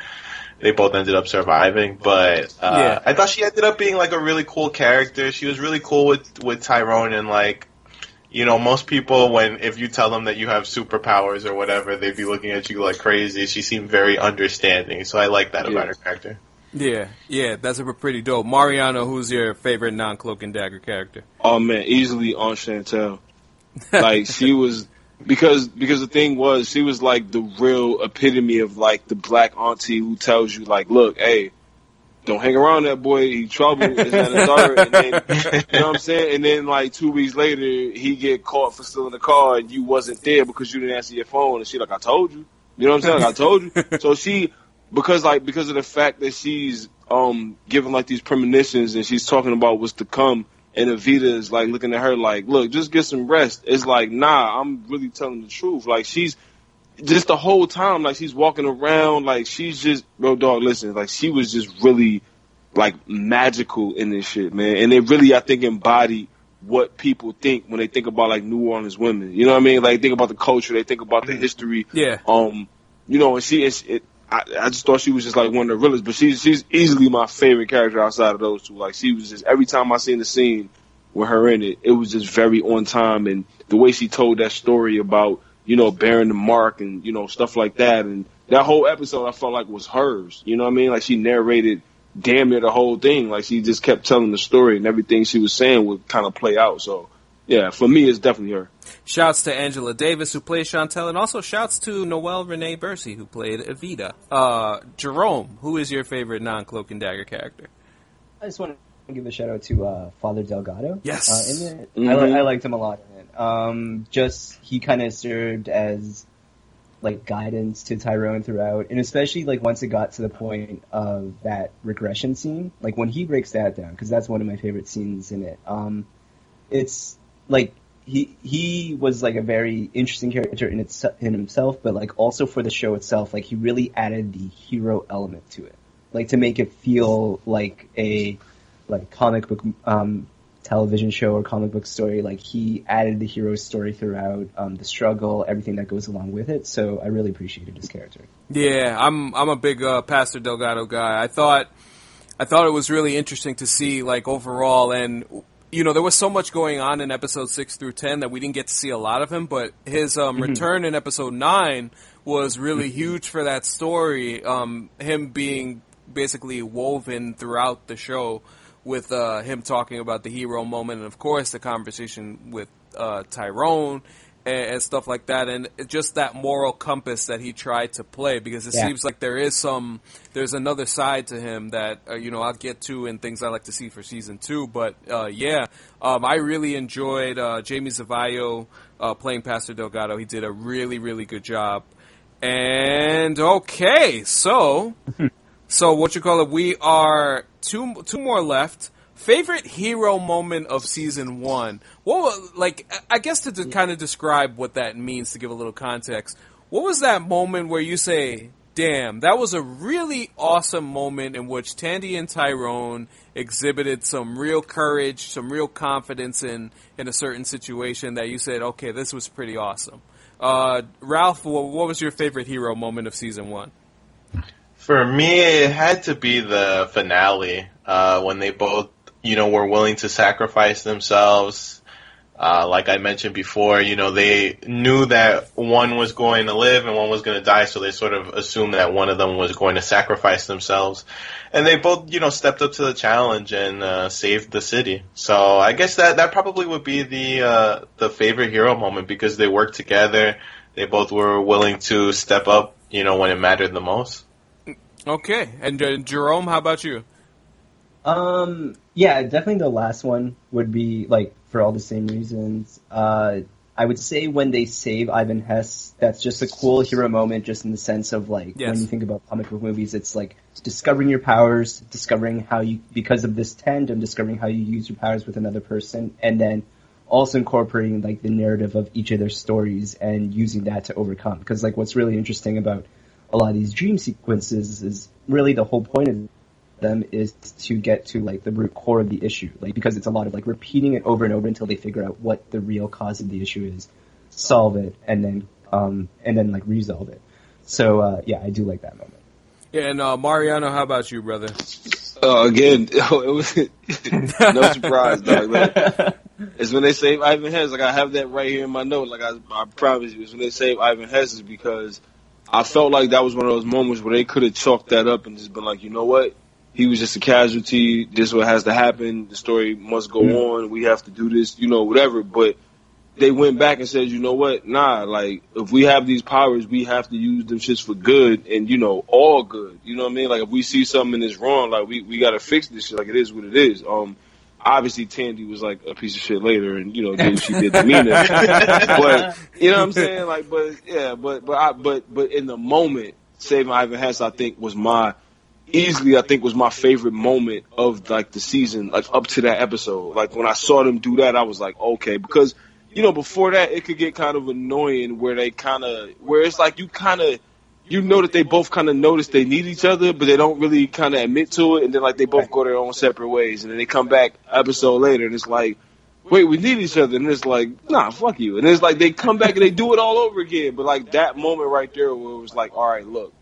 They both ended up surviving, but uh, yeah. I thought she ended up being, like, a really cool character. She was really cool with, with Tyrone, and, like, you know, most people, when if you tell them that you have superpowers or whatever, they'd be looking at you like crazy. She seemed very understanding, so I like that yeah. about her character. Yeah, yeah, that's a pretty dope. Mariano, who's your favorite non-Cloak and Dagger character? Oh, man, easily Aunt Chantelle. Like, she was... Because because the thing was, she was, like, the real epitome of, like, the black auntie who tells you, like, look, hey, don't hang around that boy, he trouble, it's not his daughter. And then, you know what I'm saying? And then, like, two weeks later, he get caught for stealing the car, and you wasn't there because you didn't answer your phone. And she like, I told you. You know what I'm saying? Like, I told you. So she... Because like because of the fact that she's um giving like these premonitions and she's talking about what's to come, and Evita is like looking at her like, look, just get some rest. It's like, nah, I'm really telling the truth. Like she's just the whole time like she's walking around like she's just bro dog. Listen, like she was just really like magical in this shit, man. And it really I think embodied what people think when they think about like New Orleans women. You know what I mean? Like think about the culture, they think about the history. Yeah. Um, you know, and she is it. I, I just thought she was just like one of the realest, but she's she's easily my favorite character outside of those two. Like she was just every time I seen the scene with her in it, it was just very on time, and the way she told that story about you know bearing the mark and you know stuff like that, and that whole episode I felt like was hers. You know what I mean? Like she narrated damn near the whole thing. Like she just kept telling the story, and everything she was saying would kind of play out. So. Yeah, for me, it's definitely her. Shouts to Angela Davis, who plays Chantelle, and also shouts to Noelle Renee Bercy, who played Evita. Uh, Jerome, who is your favorite non-Cloak and Dagger character? I just want to give a shout-out to uh, Father Delgado. Yes. Uh, in it, mm-hmm. I, li- I liked him a lot in it. Um, just, he kind of served as, like, guidance to Tyrone throughout, and especially, like, once it got to the point of that regression scene, like, when he breaks that down, because that's one of my favorite scenes in it. Um, it's... Like, he he was, like, a very interesting character in its, in himself, but, like, also for the show itself, like, he really added the hero element to it. Like, to make it feel like a, like, comic book um, television show or comic book story. Like, he added the hero story throughout, um, the struggle, everything that goes along with it. So I really appreciated his character. Yeah, I'm, I'm a big uh, Pastor Delgado guy. I thought, I thought it was really interesting to see, like, overall, and... You know, there was so much going on in episode six through ten that we didn't get to see a lot of him, but his um, mm-hmm. return in episode nine was really mm-hmm. huge for that story, um, him being basically woven throughout the show with uh, him talking about the hero moment and, of course, the conversation with uh, Tyrone and, and stuff like that, and just that moral compass that he tried to play, because it yeah. seems like there is some, there's another side to him that, uh, you know, I'll get to in things I like to see for season two, but uh, yeah, um, I really enjoyed uh, Jaime Zevallos uh, playing Pastor Delgado. He did a really, really good job. And okay, so so what you call it? We are two two more left. Favorite hero moment of season one? What, like, I guess to, to kind of describe what that means, to give a little context. What was that moment where you say, "Damn, that was a really awesome moment in which Tandy and Tyrone exhibited some real courage, some real confidence in in a certain situation that you said, okay, this was pretty awesome." Uh, Ralph, what was your favorite hero moment of season one? For me, it had to be the finale, uh, when they both, you know, were willing to sacrifice themselves. Uh, like I mentioned before, you know, they knew that one was going to live and one was going to die, so they sort of assumed that one of them was going to sacrifice themselves. And they both, you know, stepped up to the challenge and uh, saved the city. So I guess that, that probably would be the uh, the favorite hero moment, because they worked together. They both were willing to step up, you know, when it mattered the most. Okay. And uh, Jerome, how about you? Um, yeah, definitely the last one would be, like, for all the same reasons. Uh, I would say when they save Ivan Hess, that's just a cool hero moment, just in the sense of, like, yes. when you think about comic book movies, it's like discovering your powers, discovering how you, because of this tandem, discovering how you use your powers with another person, and then also incorporating, like, the narrative of each of their stories and using that to overcome. Because, like, what's really interesting about a lot of these dream sequences is really the whole point of them is to get to, like, the root core of the issue, like, because it's a lot of, like, repeating it over and over until they figure out what the real cause of the issue is, solve it, and then um and then like resolve it. So uh yeah, I do like that moment. Yeah, and uh Mariano, how about you, brother? Oh, uh, again, it was no surprise, dog. Like, it's when they save Ivan Hess. Like, I have that right here in my note. Like, I, I promise you, it's when they save Ivan Hess is because I felt like that was one of those moments where they could have chalked that up and just been like, you know what? He was just a casualty. This is what has to happen. The story must go mm-hmm. on. We have to do this, you know, whatever. But they went back and said, you know what? Nah, like, if we have these powers, we have to use them shits for good and, you know, all good. You know what I mean? Like, if we see something that's wrong, like, we, we got to fix this shit. Like, it is what it is. Um, obviously, Tandy was, like, a piece of shit later and, you know, did she did demeanor. But, you know what I'm saying? Like, but, yeah, but, but, I, but, but in the moment, saving Ivan Hess, I think, was my... Easily, I think, was my favorite moment of, like, the season, like, up to that episode. Like, when I saw them do that, I was like, okay. Because, you know, before that, it could get kind of annoying where they kind of – where it's like you kind of – you know that they both kind of notice they need each other, but they don't really kind of admit to it. And then, like, they both go their own separate ways. And then they come back episode later, and it's like, wait, we need each other. And it's like, nah, fuck you. And it's like they come back and they do it all over again. But, like, that moment right there where it was like, all right, look.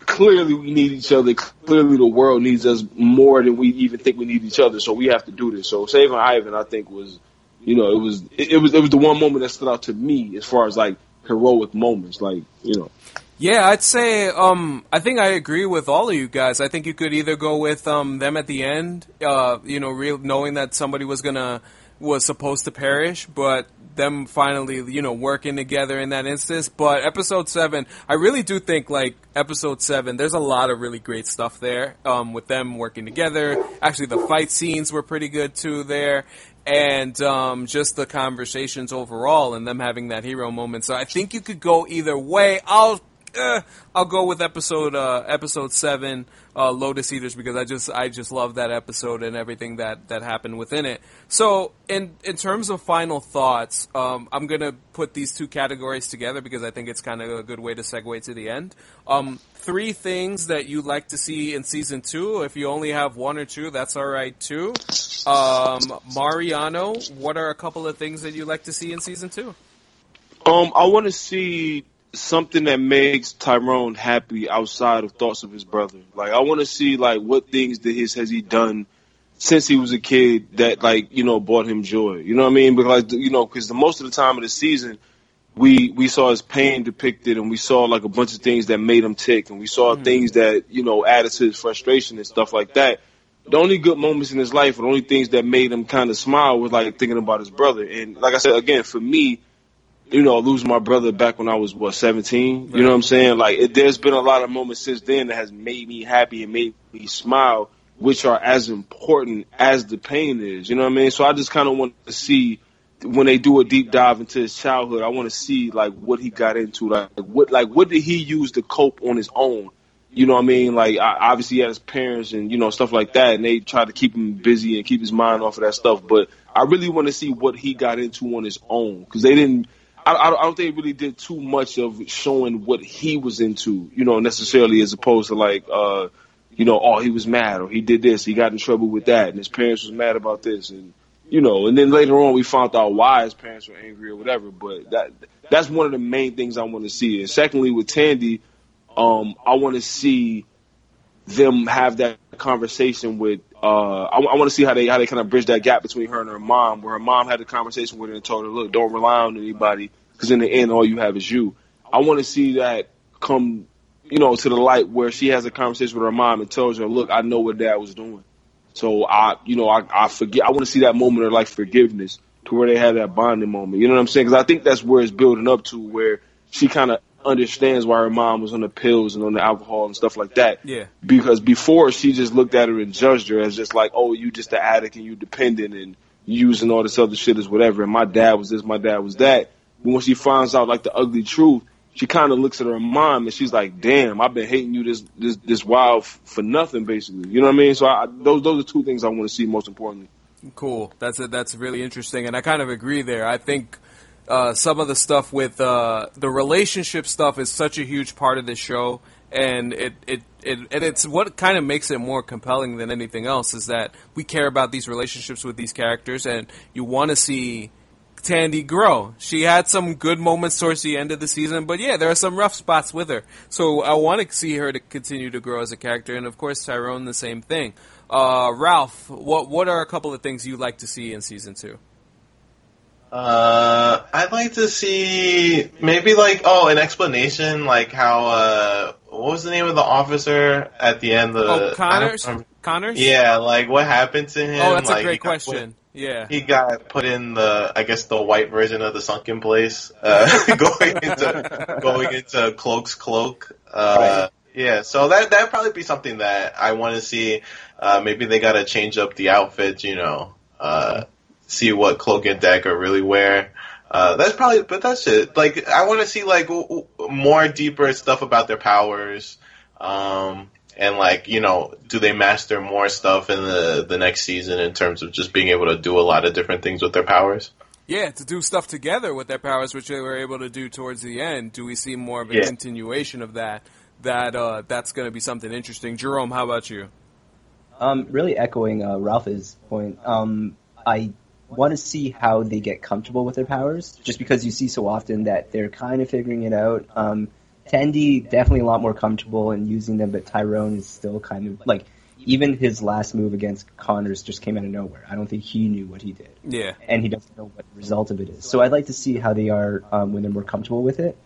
Clearly we need each other. Clearly the world needs us more than we even think we need each other. So we have to do this. So saving Ivan, I think, was, you know, it was it, it was it was the one moment that stood out to me as far as, like, heroic moments, like, you know. Yeah, I'd say um, I think I agree with all of you guys. I think you could either go with um, them at the end, uh, you know, real, knowing that somebody was gonna was supposed to perish, but them finally, you know, working together in that instance. But episode seven, I really do think, like, episode seven, there's a lot of really great stuff there, um, with them working together. Actually, the fight scenes were pretty good too there. And um, just the conversations overall and them having that hero moment. So I think you could go either way. I'll Uh, I'll go with episode uh, episode seven, uh, Lotus Eaters, because I just I just love that episode and everything that, that happened within it. So in in terms of final thoughts, um, I'm gonna put these two categories together because I think it's kind of a good way to segue to the end. Um, three things that you'd like to see in season two. If you only have one or two, that's all right too. Um, Mariano, what are a couple of things that you'd like to see in season two? Um, I want to see something that makes Tyrone happy outside of thoughts of his brother. Like, I want to see, like, what things that his has he done since he was a kid that, like, you know, brought him joy. You know what I mean? Because, you know, because the most of the time of the season, we we saw his pain depicted, and we saw, like, a bunch of things that made him tick, and we saw mm-hmm. things that, you know, added to his frustration and stuff like that. The only good moments in his life, the only things that made him kind of smile was, like, thinking about his brother. And like I said, again, for me, you know, lose my brother back when I was, what, seventeen? Right. You know what I'm saying? Like, it, there's been a lot of moments since then that has made me happy and made me smile, which are as important as the pain is. You know what I mean? So I just kind of want to see, when they do a deep dive into his childhood, I want to see, like, what he got into. Like, what like what did he use to cope on his own? You know what I mean? Like, obviously he had his parents and, you know, stuff like that, and they tried to keep him busy and keep his mind off of that stuff. But I really want to see what he got into on his own, because they didn't – I don't think they really did too much of showing what he was into, you know, necessarily, as opposed to, like, uh, you know, oh, he was mad, or he did this, he got in trouble with that, and his parents was mad about this, and – you know, and then later on we found out why his parents were angry or whatever. But that that's one of the main things I want to see. And secondly, with Tandy, um, I want to see them have that conversation with uh, – I, I want to see how they how they kind of bridge that gap between her and her mom, where her mom had a conversation with her and told her, look, don't rely on anybody, because in the end all you have is you. I want to see that come, you know, to the light, where she has a conversation with her mom and tells her, look, I know what Dad was doing. So I, you know, I, I forget. I want to see that moment of, like, forgiveness, to where they had that bonding moment. You know what I'm saying? Because I think that's where it's building up to, where she kind of understands why her mom was on the pills and on the alcohol and stuff like that. Yeah. Because before, she just looked at her and judged her as just like, oh, you just an addict and you dependent and using all this other shit as whatever. And my dad was this, my dad was that. But when she finds out, like, the ugly truth, she kind of looks at her mom and she's like, damn, I've been hating you this this this while f- for nothing, basically. You know what I mean? So I, those those are two things I want to see most importantly. Cool. That's a, that's really interesting. And I kind of agree there. I think uh, some of the stuff with uh, the relationship stuff is such a huge part of this show. And it, it, it and it's what kind of makes it more compelling than anything else, is that we care about these relationships with these characters, and you want to see Tandy grow. She had some good moments towards the end of the season, but yeah, there are some rough spots with her. So I want to see her to continue to grow as a character, and of course Tyrone, the same thing. Uh, Ralph, what what are a couple of things you'd like to see in season two? Uh, I'd like to see maybe like oh, an explanation, like how uh, what was the name of the officer at the end of oh, Connors? Connors? Yeah, like what happened to him? Oh, that's like, a great question. Quit. Yeah, he got put in the, I guess, the white version of the sunken place, uh, going into going into Cloak's cloak. Uh, right. Yeah, so that that'd probably be something that I want to see. Uh, maybe they got to change up the outfit, you know, uh, see what Cloak and Dagger really wear. Uh, that's probably, but that's it. Like, I want to see like w- w- more deeper stuff about their powers. Um, And, like, you know, do they master more stuff in the, the next season in terms of just being able to do a lot of different things with their powers? Yeah, to do stuff together with their powers, which they were able to do towards the end. Do we see more of a yeah. continuation of that? That uh, that's going to be something interesting. Jerome, how about you? Um, really echoing uh, Ralph's point, um, I want to see how they get comfortable with their powers, just because you see so often that they're kind of figuring it out. Um Tandy definitely a lot more comfortable in using them, but Tyrone is still kind of, like, even his last move against Connors just came out of nowhere. I don't think he knew what he did. Yeah. And he doesn't know what the result of it is. So I'd like to see how they are um, when they're more comfortable with it.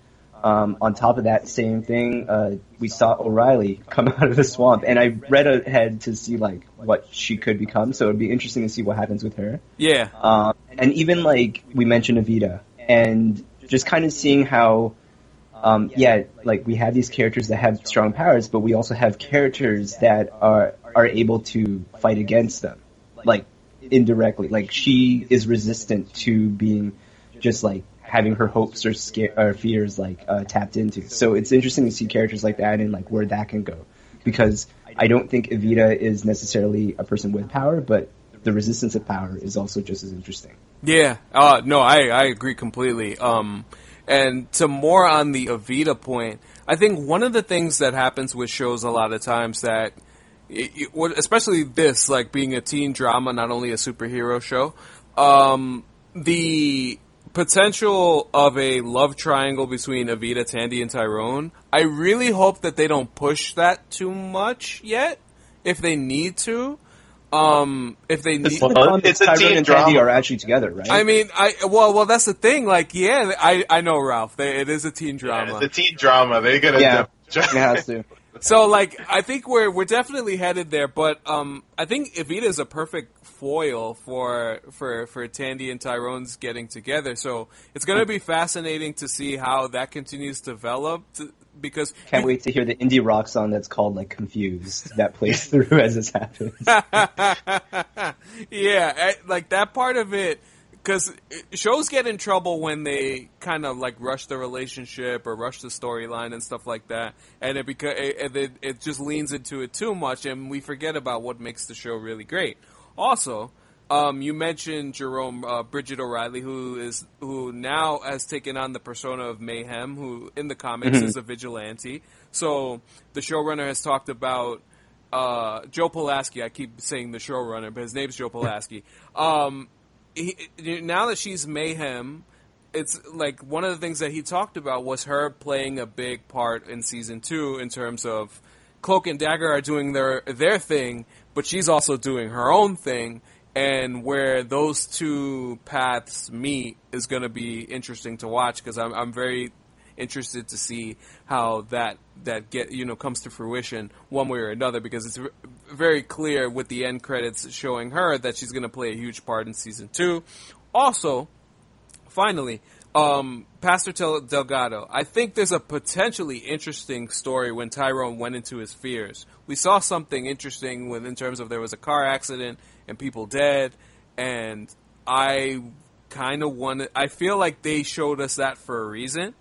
Um, on top of that same thing, uh, we saw O'Reilly come out of the swamp, and I read ahead to see, like, what she could become, so it would be interesting to see what happens with her. Yeah. Um, and even, like, we mentioned Evita, and just kind of seeing how... Um, yeah, like, we have these characters that have strong powers, but we also have characters that are are able to fight against them, like, indirectly. Like, she is resistant to being just, like, having her hopes or, sca- or fears, like, uh, tapped into. So it's interesting to see characters like that and, like, where that can go. Because I don't think Evita is necessarily a person with power, but the resistance of power is also just as interesting. Yeah, uh, no, I, I agree completely. Um... And to more on the Evita point, I think one of the things that happens with shows a lot of times that, especially this, like being a teen drama, not only a superhero show, um, the potential of a love triangle between Evita, Tandy, and Tyrone, I really hope that they don't push that too much yet, if they need to. Um, if they need, well, it's a Tyrone teen and Tandy drama. Are actually together, right? I mean, I well, well, that's the thing. Like, yeah, I, I know Ralph. They, it is a teen drama. Yeah, it's a teen drama. They're gonna, yeah, it has to. So, like, I think we're we're definitely headed there, but um, I think Evita is a perfect foil for for for Tandy and Tyrone's getting together. So it's going to be fascinating to see how that continues to develop. To, because can't wait to hear the indie rock song that's called like "Confused" that plays through as this happens. Yeah, I, like that part of it. Because shows get in trouble when they kind of like rush the relationship or rush the storyline and stuff like that, and it beca- it, it, it just leans into it too much, and we forget about what makes the show really great. Also, um, you mentioned Jerome uh, Bridget O'Reilly, who is who now has taken on the persona of Mayhem, who in the comics mm-hmm. is a vigilante. So the showrunner has talked about uh, Joe Pulaski. I keep saying the showrunner, but his name's Joe Pulaski. Um, He, now that she's Mayhem, it's like one of the things that he talked about was her playing a big part in season two in terms of Cloak and Dagger are doing their their thing, but she's also doing her own thing, and where those two paths meet is going to be interesting to watch, because I'm I'm very interested to see how that that get you know comes to fruition one way or another, because it's very clear with the end credits showing her that she's going to play a huge part in season two. Also, finally, um, Pastor Delgado. I think there's a potentially interesting story when Tyrone went into his fears. We saw something interesting with in terms of there was a car accident and people dead, and I kind of wanted. I feel like they showed us that for a reason.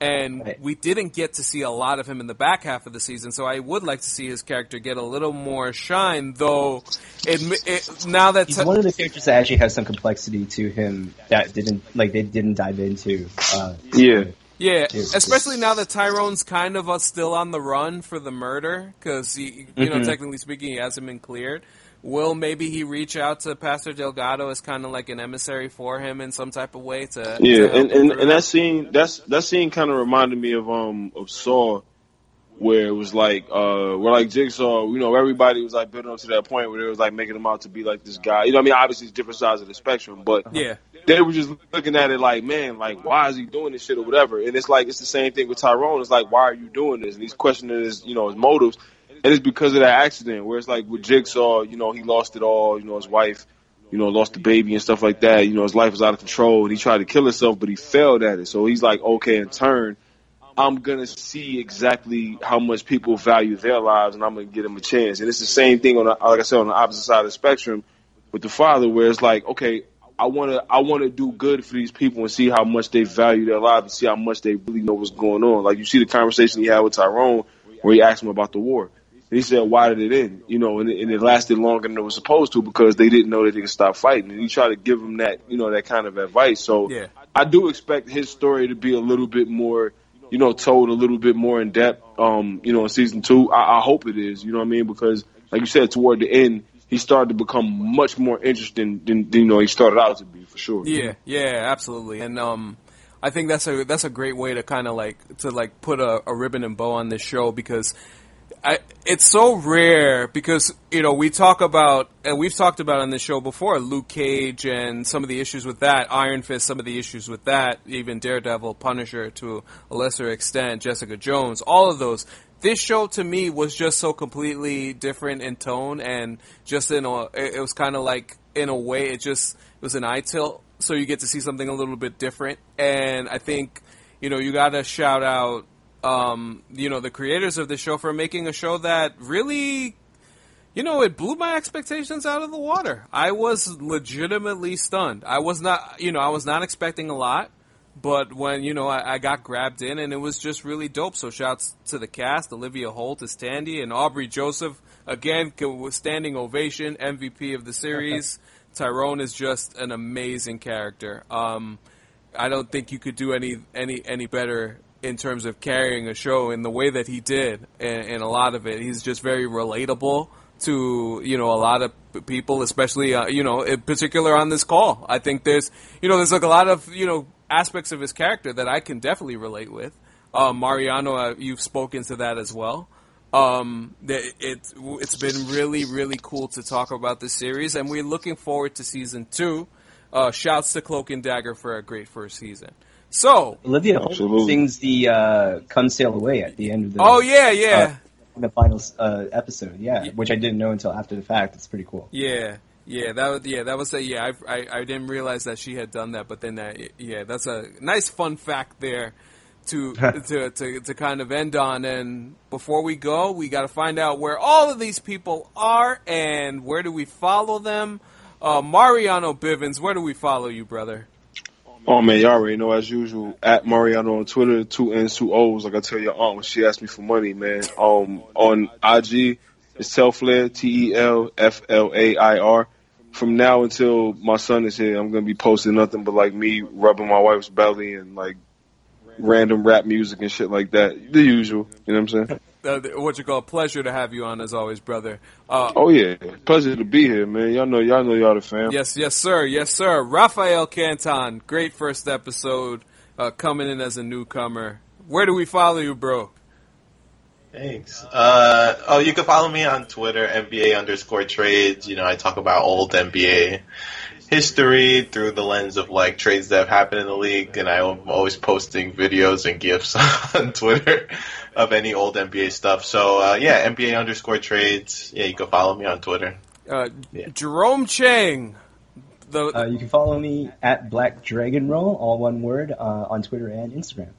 And we didn't get to see a lot of him in the back half of the season, so I would like to see his character get a little more shine, though it, it, now that... He's t- one of the characters that actually has some complexity to him that didn't, like, they didn't dive into. Uh, yeah. Yeah, especially now that Tyrone's kind of uh, still on the run for the murder, because, you mm-hmm. know, technically speaking, he hasn't been cleared. Will maybe he reach out to Pastor Delgado as kind of like an emissary for him in some type of way to yeah, to and, and, and that scene that's that scene kind of reminded me of um of Saw, where it was like uh where like Jigsaw, you know, everybody was like building up to that point where it was like making him out to be like this guy, you know what I mean? Obviously it's different sides of the spectrum, but yeah, they were just looking at it like, man, like why is he doing this shit or whatever? And it's like it's the same thing with Tyrone. It's like, why are you doing this? And he's questioning his you know his motives. And it's because of that accident where it's like with Jigsaw, you know, he lost it all, you know, his wife, you know, lost the baby and stuff like that. You know, his life was out of control and he tried to kill himself, but he failed at it. So he's like, okay, in turn, I'm going to see exactly how much people value their lives and I'm going to give them a chance. And it's the same thing on, the, like I said, on the opposite side of the spectrum with the father, where it's like, okay, I want to I want to do good for these people and see how much they value their lives and see how much they really know what's going on. Like you see the conversation he had with Tyrone where he asked him about the war. He said, why did it end? You know, and it, and it lasted longer than it was supposed to because they didn't know that they could stop fighting. And he tried to give them that, you know, that kind of advice. So yeah. I do expect his story to be a little bit more, you know, told a little bit more in depth, um, you know, in season two. I, I hope it is, you know what I mean? Because like you said, toward the end, he started to become much more interesting than, than you know, he started out to be for sure. Yeah, yeah, absolutely. And, um, I think that's a, that's a great way to kind of like, to like put a, a ribbon and bow on this show because I, it's so rare because, you know, we talk about, and we've talked about on this show before, Luke Cage and some of the issues with that, Iron Fist, some of the issues with that, even Daredevil, Punisher to a lesser extent, Jessica Jones, all of those. This show to me was just so completely different in tone and just in a, it was kind of like, in a way, it just, it was an eye tilt. So you get to see something a little bit different. And I think, you know, you got to shout out, Um, you know, the creators of the show for making a show that really, you know, it blew my expectations out of the water. I was legitimately stunned. I was not, you know, I was not expecting a lot, but when, you know, I, I got grabbed in and it was just really dope. So shouts to the cast, Olivia Holt as Tandy and Aubrey Joseph, again, standing ovation, M V P of the series. Tyrone is just an amazing character. Um, I don't think you could do any, any, any better in terms of carrying a show in the way that he did, and, and a lot of it, he's just very relatable to, you know, a lot of people, especially, uh, you know, in particular on this call. I think there's, you know, there's like a lot of, you know, aspects of his character that I can definitely relate with. Uh, Mariano, uh, you've spoken to that as well. Um, it, it, it's been really, really cool to talk about this series, and we're looking forward to season two. Uh, shouts to Cloak and Dagger for a great first season. So Olivia Holt sings the uh, "Come Sail Away" at the end of the. Oh yeah, yeah. Uh, in the final uh, episode, yeah, yeah, which I didn't know until after the fact. It's pretty cool. Yeah, yeah, that was yeah, that was a yeah. I, I I didn't realize that she had done that, but then that yeah, that's a nice fun fact there to to, to to kind of end on. And before we go, we got to find out where all of these people are and where do we follow them. Uh, Mariano Bivins, where do we follow you, brother? Oh, man, y'all already know, as usual, at Mariano on Twitter, two N's, two O's, like I tell your aunt when she asks me for money, man. Um, on I G, it's Telflair, T E L F L A I R. From now until my son is here, I'm going to be posting nothing but, like, me rubbing my wife's belly and, like, random rap music and shit like that. The usual, you know what I'm saying? Uh, what you call, pleasure to have you on as always, brother. Uh, oh yeah, pleasure to be here, man. Y'all know, y'all know, y'all the fam. Yes, yes, sir, yes, sir. Rafael Canton, great first episode, uh, coming in as a newcomer. Where do we follow you, bro? Thanks. Uh, oh, you can follow me on Twitter, N B A underscore trades. You know, I talk about old N B A history through the lens of like trades that have happened in the league, and I'm always posting videos and GIFs on Twitter of any old N B A stuff. So, uh, yeah, N B A underscore trades. Yeah, you can follow me on Twitter. Uh, yeah. Jerome Cheng. The... Uh, you can follow me at Black Dragon Roll, all one word, uh, on Twitter and Instagram.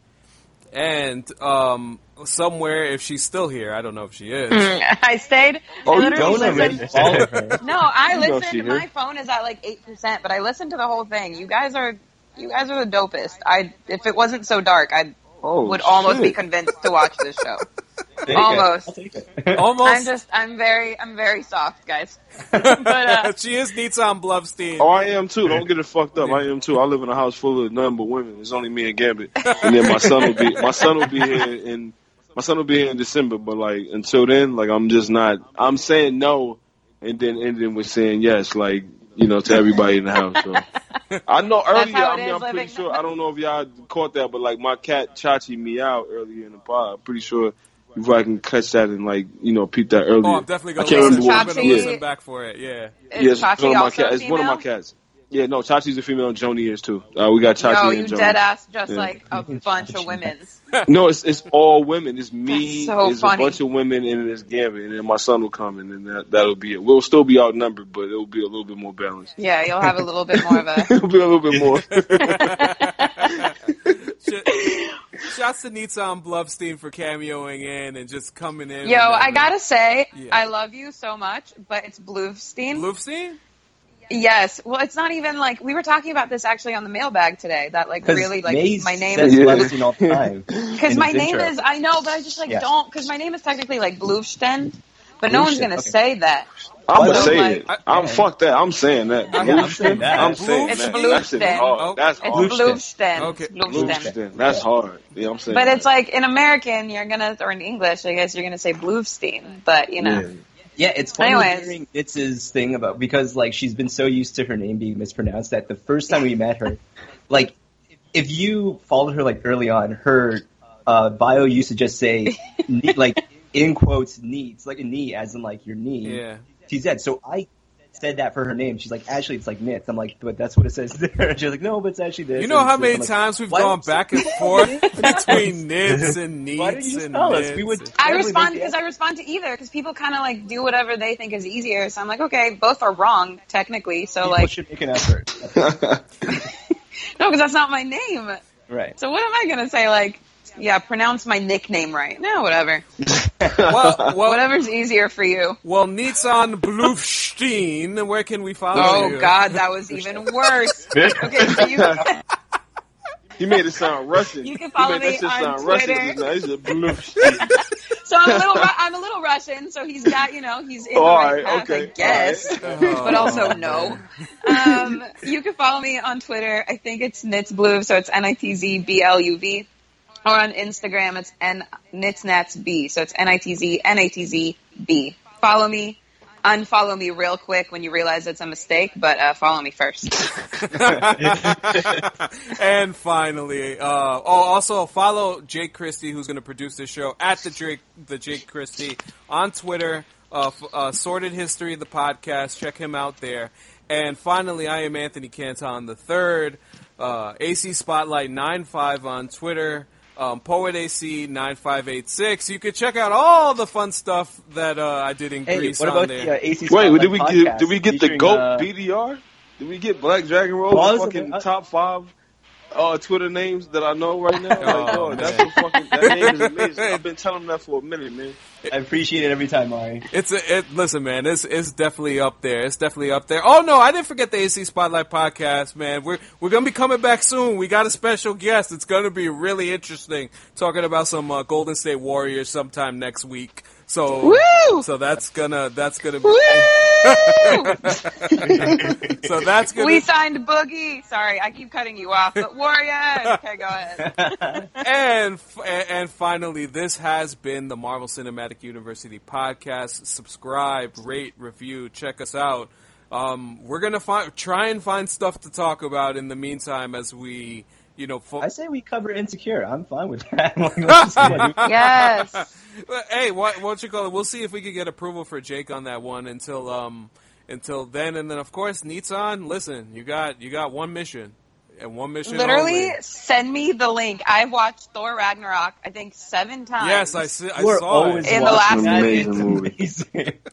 And um, somewhere, if she's still here, I don't know if she is. I stayed. Oh, I literally you don't listened. No, I listened. My phone is at like eight percent, but I listened to the whole thing. You guys are, you guys are the dopest. I, if it wasn't so dark, I oh, would almost shit. be convinced to watch this show. Almost, almost. I'm just, I'm very, I'm very soft, guys. But uh, she is Nitzan Blufstein. Oh, I am too. Don't get it fucked up. I am too. I live in a house full of nothing but women. It's only me and Gambit, and then my son will be, my son will be here in, my son will be here in December. But like until then, like I'm just not. I'm saying no, and then ending with saying yes, like you know, to everybody in the house. So. I know earlier. I mean, I'm pretty sure. I don't know if y'all caught that, but like my cat Chachi meowed earlier in the pod. I'm pretty sure. If I can catch that and, like, you know, peep that earlier. Oh, I'm definitely going to listen back for it, yeah. Is yeah, it's one, of my cat. It's one of my cats. Yeah, no, Chachi's a female and Joni is, too. Uh, we got Chachi no, and Joni. No, you dead-ass just, yeah. like, a bunch of women's. No, it's it's all women. It's me, so it's funny. A bunch of women, and it's Gambit, and then my son will come, and then that, that'll be it. We'll still be outnumbered, but it'll be a little bit more balanced. Yeah, you'll have a little bit more of a... It'll be a little bit more. Shouts to Nitzan Blufstein for cameoing in and just coming in. Yo, I gotta say, yeah. I love you so much, but it's Blufstein. Blufstein? Yes. Well, it's not even like we were talking about this actually on the mailbag today. That like really like Maze my name is Blufstein all the time. Because my name intro. is I know, but I just like yeah. don't because my name is technically like Blufstein, but Blufstein. no one's gonna okay. say that. I'm gonna say like, it. I, I'm yeah. fuck that. I'm saying that. Yeah, I'm saying that. I'm saying it's that. Blufstein. That hard. That's hard. It's Blufstein. Okay. Blufstein. That's hard. Yeah, I'm saying. But that. It's like in American, you're gonna, or in English, I guess you're gonna say Blufstein. But you know. Yeah. Yeah, it's funny Anyways. hearing Nitz's thing about because like she's been so used to her name being mispronounced that the first time we met her, like if you followed her like early on, her uh, bio used to just say like in quotes needs like a knee as in like your knee. Yeah. She said so I said that for her name. She's like, actually, it's like Nitz. I'm like, but that's what it says there. She's like, no, but it's actually this. You know and how many like, times we've gone back and forth between Nitz and Neats? Why did you and tell us? We would I respond because I respond to either because people kind of like do whatever they think is easier. So I'm like, okay, both are wrong technically. So people like, should make an effort. No, because that's not my name. Right. So what am I gonna say? Like, yeah, pronounce my nickname right. No, whatever. well, well, Whatever's easier for you. Well, Nitzan Blufstein, where can we follow oh, you? Oh, God, that was even worse. Okay, so you can... He made it sound Russian. You can follow me on Twitter. So I'm a little, Ru- I'm a little Russian. So he's got, you know, he's in the right path, okay. I guess, right. oh, but also no. Um, you can follow me on Twitter. I think it's Nitzbluv, so it's N I T Z B L U V. Or on Instagram, it's N Nitznatsb B. So it's N I T Z N A T Z B. Follow me. Unfollow me real quick when you realize it's a mistake, but uh, follow me first. And finally, uh, oh, also follow Jake Christie, who's going to produce this show, at the Jake, the Jake Christie on Twitter. Uh, f- uh, Sorted History, the podcast. Check him out there. And finally, I am Anthony Canton the third. Uh, A C Spotlight ninety-five on Twitter. um, Poet A C nine five eight six. You could check out all the fun stuff that uh, I did in hey, Greece what on about there. The, uh, A C Wait, did we get, did we get the GOAT uh, B D R? Did we get Black Dragon Roll? Well, fucking uh, top five uh, Twitter names that I know right now. Oh, like, oh, that's a fucking, that name is amazing. I've been telling them that for a minute, man. I appreciate it every time, Ari. It's a, it, listen, man. It's it's definitely up there. It's definitely up there. Oh no, I didn't forget the A C Spotlight podcast, man. We're we're gonna be coming back soon. We got a special guest. It's gonna be really interesting talking about some uh, Golden State Warriors sometime next week. So Woo! so that's gonna that's gonna be. Woo! so that's gonna. We signed Boogie. Sorry, I keep cutting you off. But Warriors. Okay, go ahead. and and finally, this has been the Marvel Cinematic University podcast. Subscribe, rate, review, check us out. Um, we're gonna find, try and find stuff to talk about in the meantime as we, you know. Fo- I say we cover Insecure. I'm fine with that. Yes. Hey, what what you call it? We'll see if we can get approval for Jake on that one. Until um, until then, and then of course, Nitzan. Listen, you got you got one mission. And one mission Literally, only. Send me the link. I've watched Thor Ragnarok, I think, seven times. Yes, I, see, I saw it. In the last movie.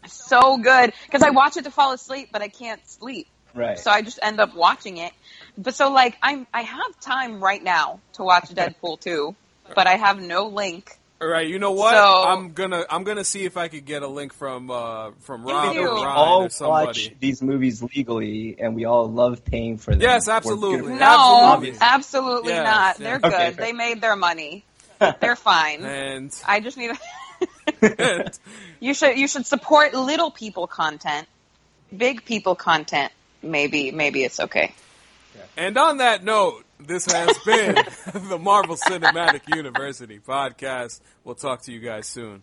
So good. Because I watch it to fall asleep, but I can't sleep. Right. So I just end up watching it. But so, like, I'm, I have time right now to watch Deadpool two, but I have no link. All right, you know what? So, I'm gonna I'm gonna see if I could get a link from uh, from Rob or Ryan all or somebody. Watch these movies legally, and we all love paying for them. Yes, absolutely. No, absolutely, absolutely yes, not. Yes. They're good. Okay, they made their money. They're fine. And I just need. A you should you should support little people content, big people content. Maybe maybe it's okay. Yeah. And on that note. This has been the Marvel Cinematic University podcast. We'll talk to you guys soon.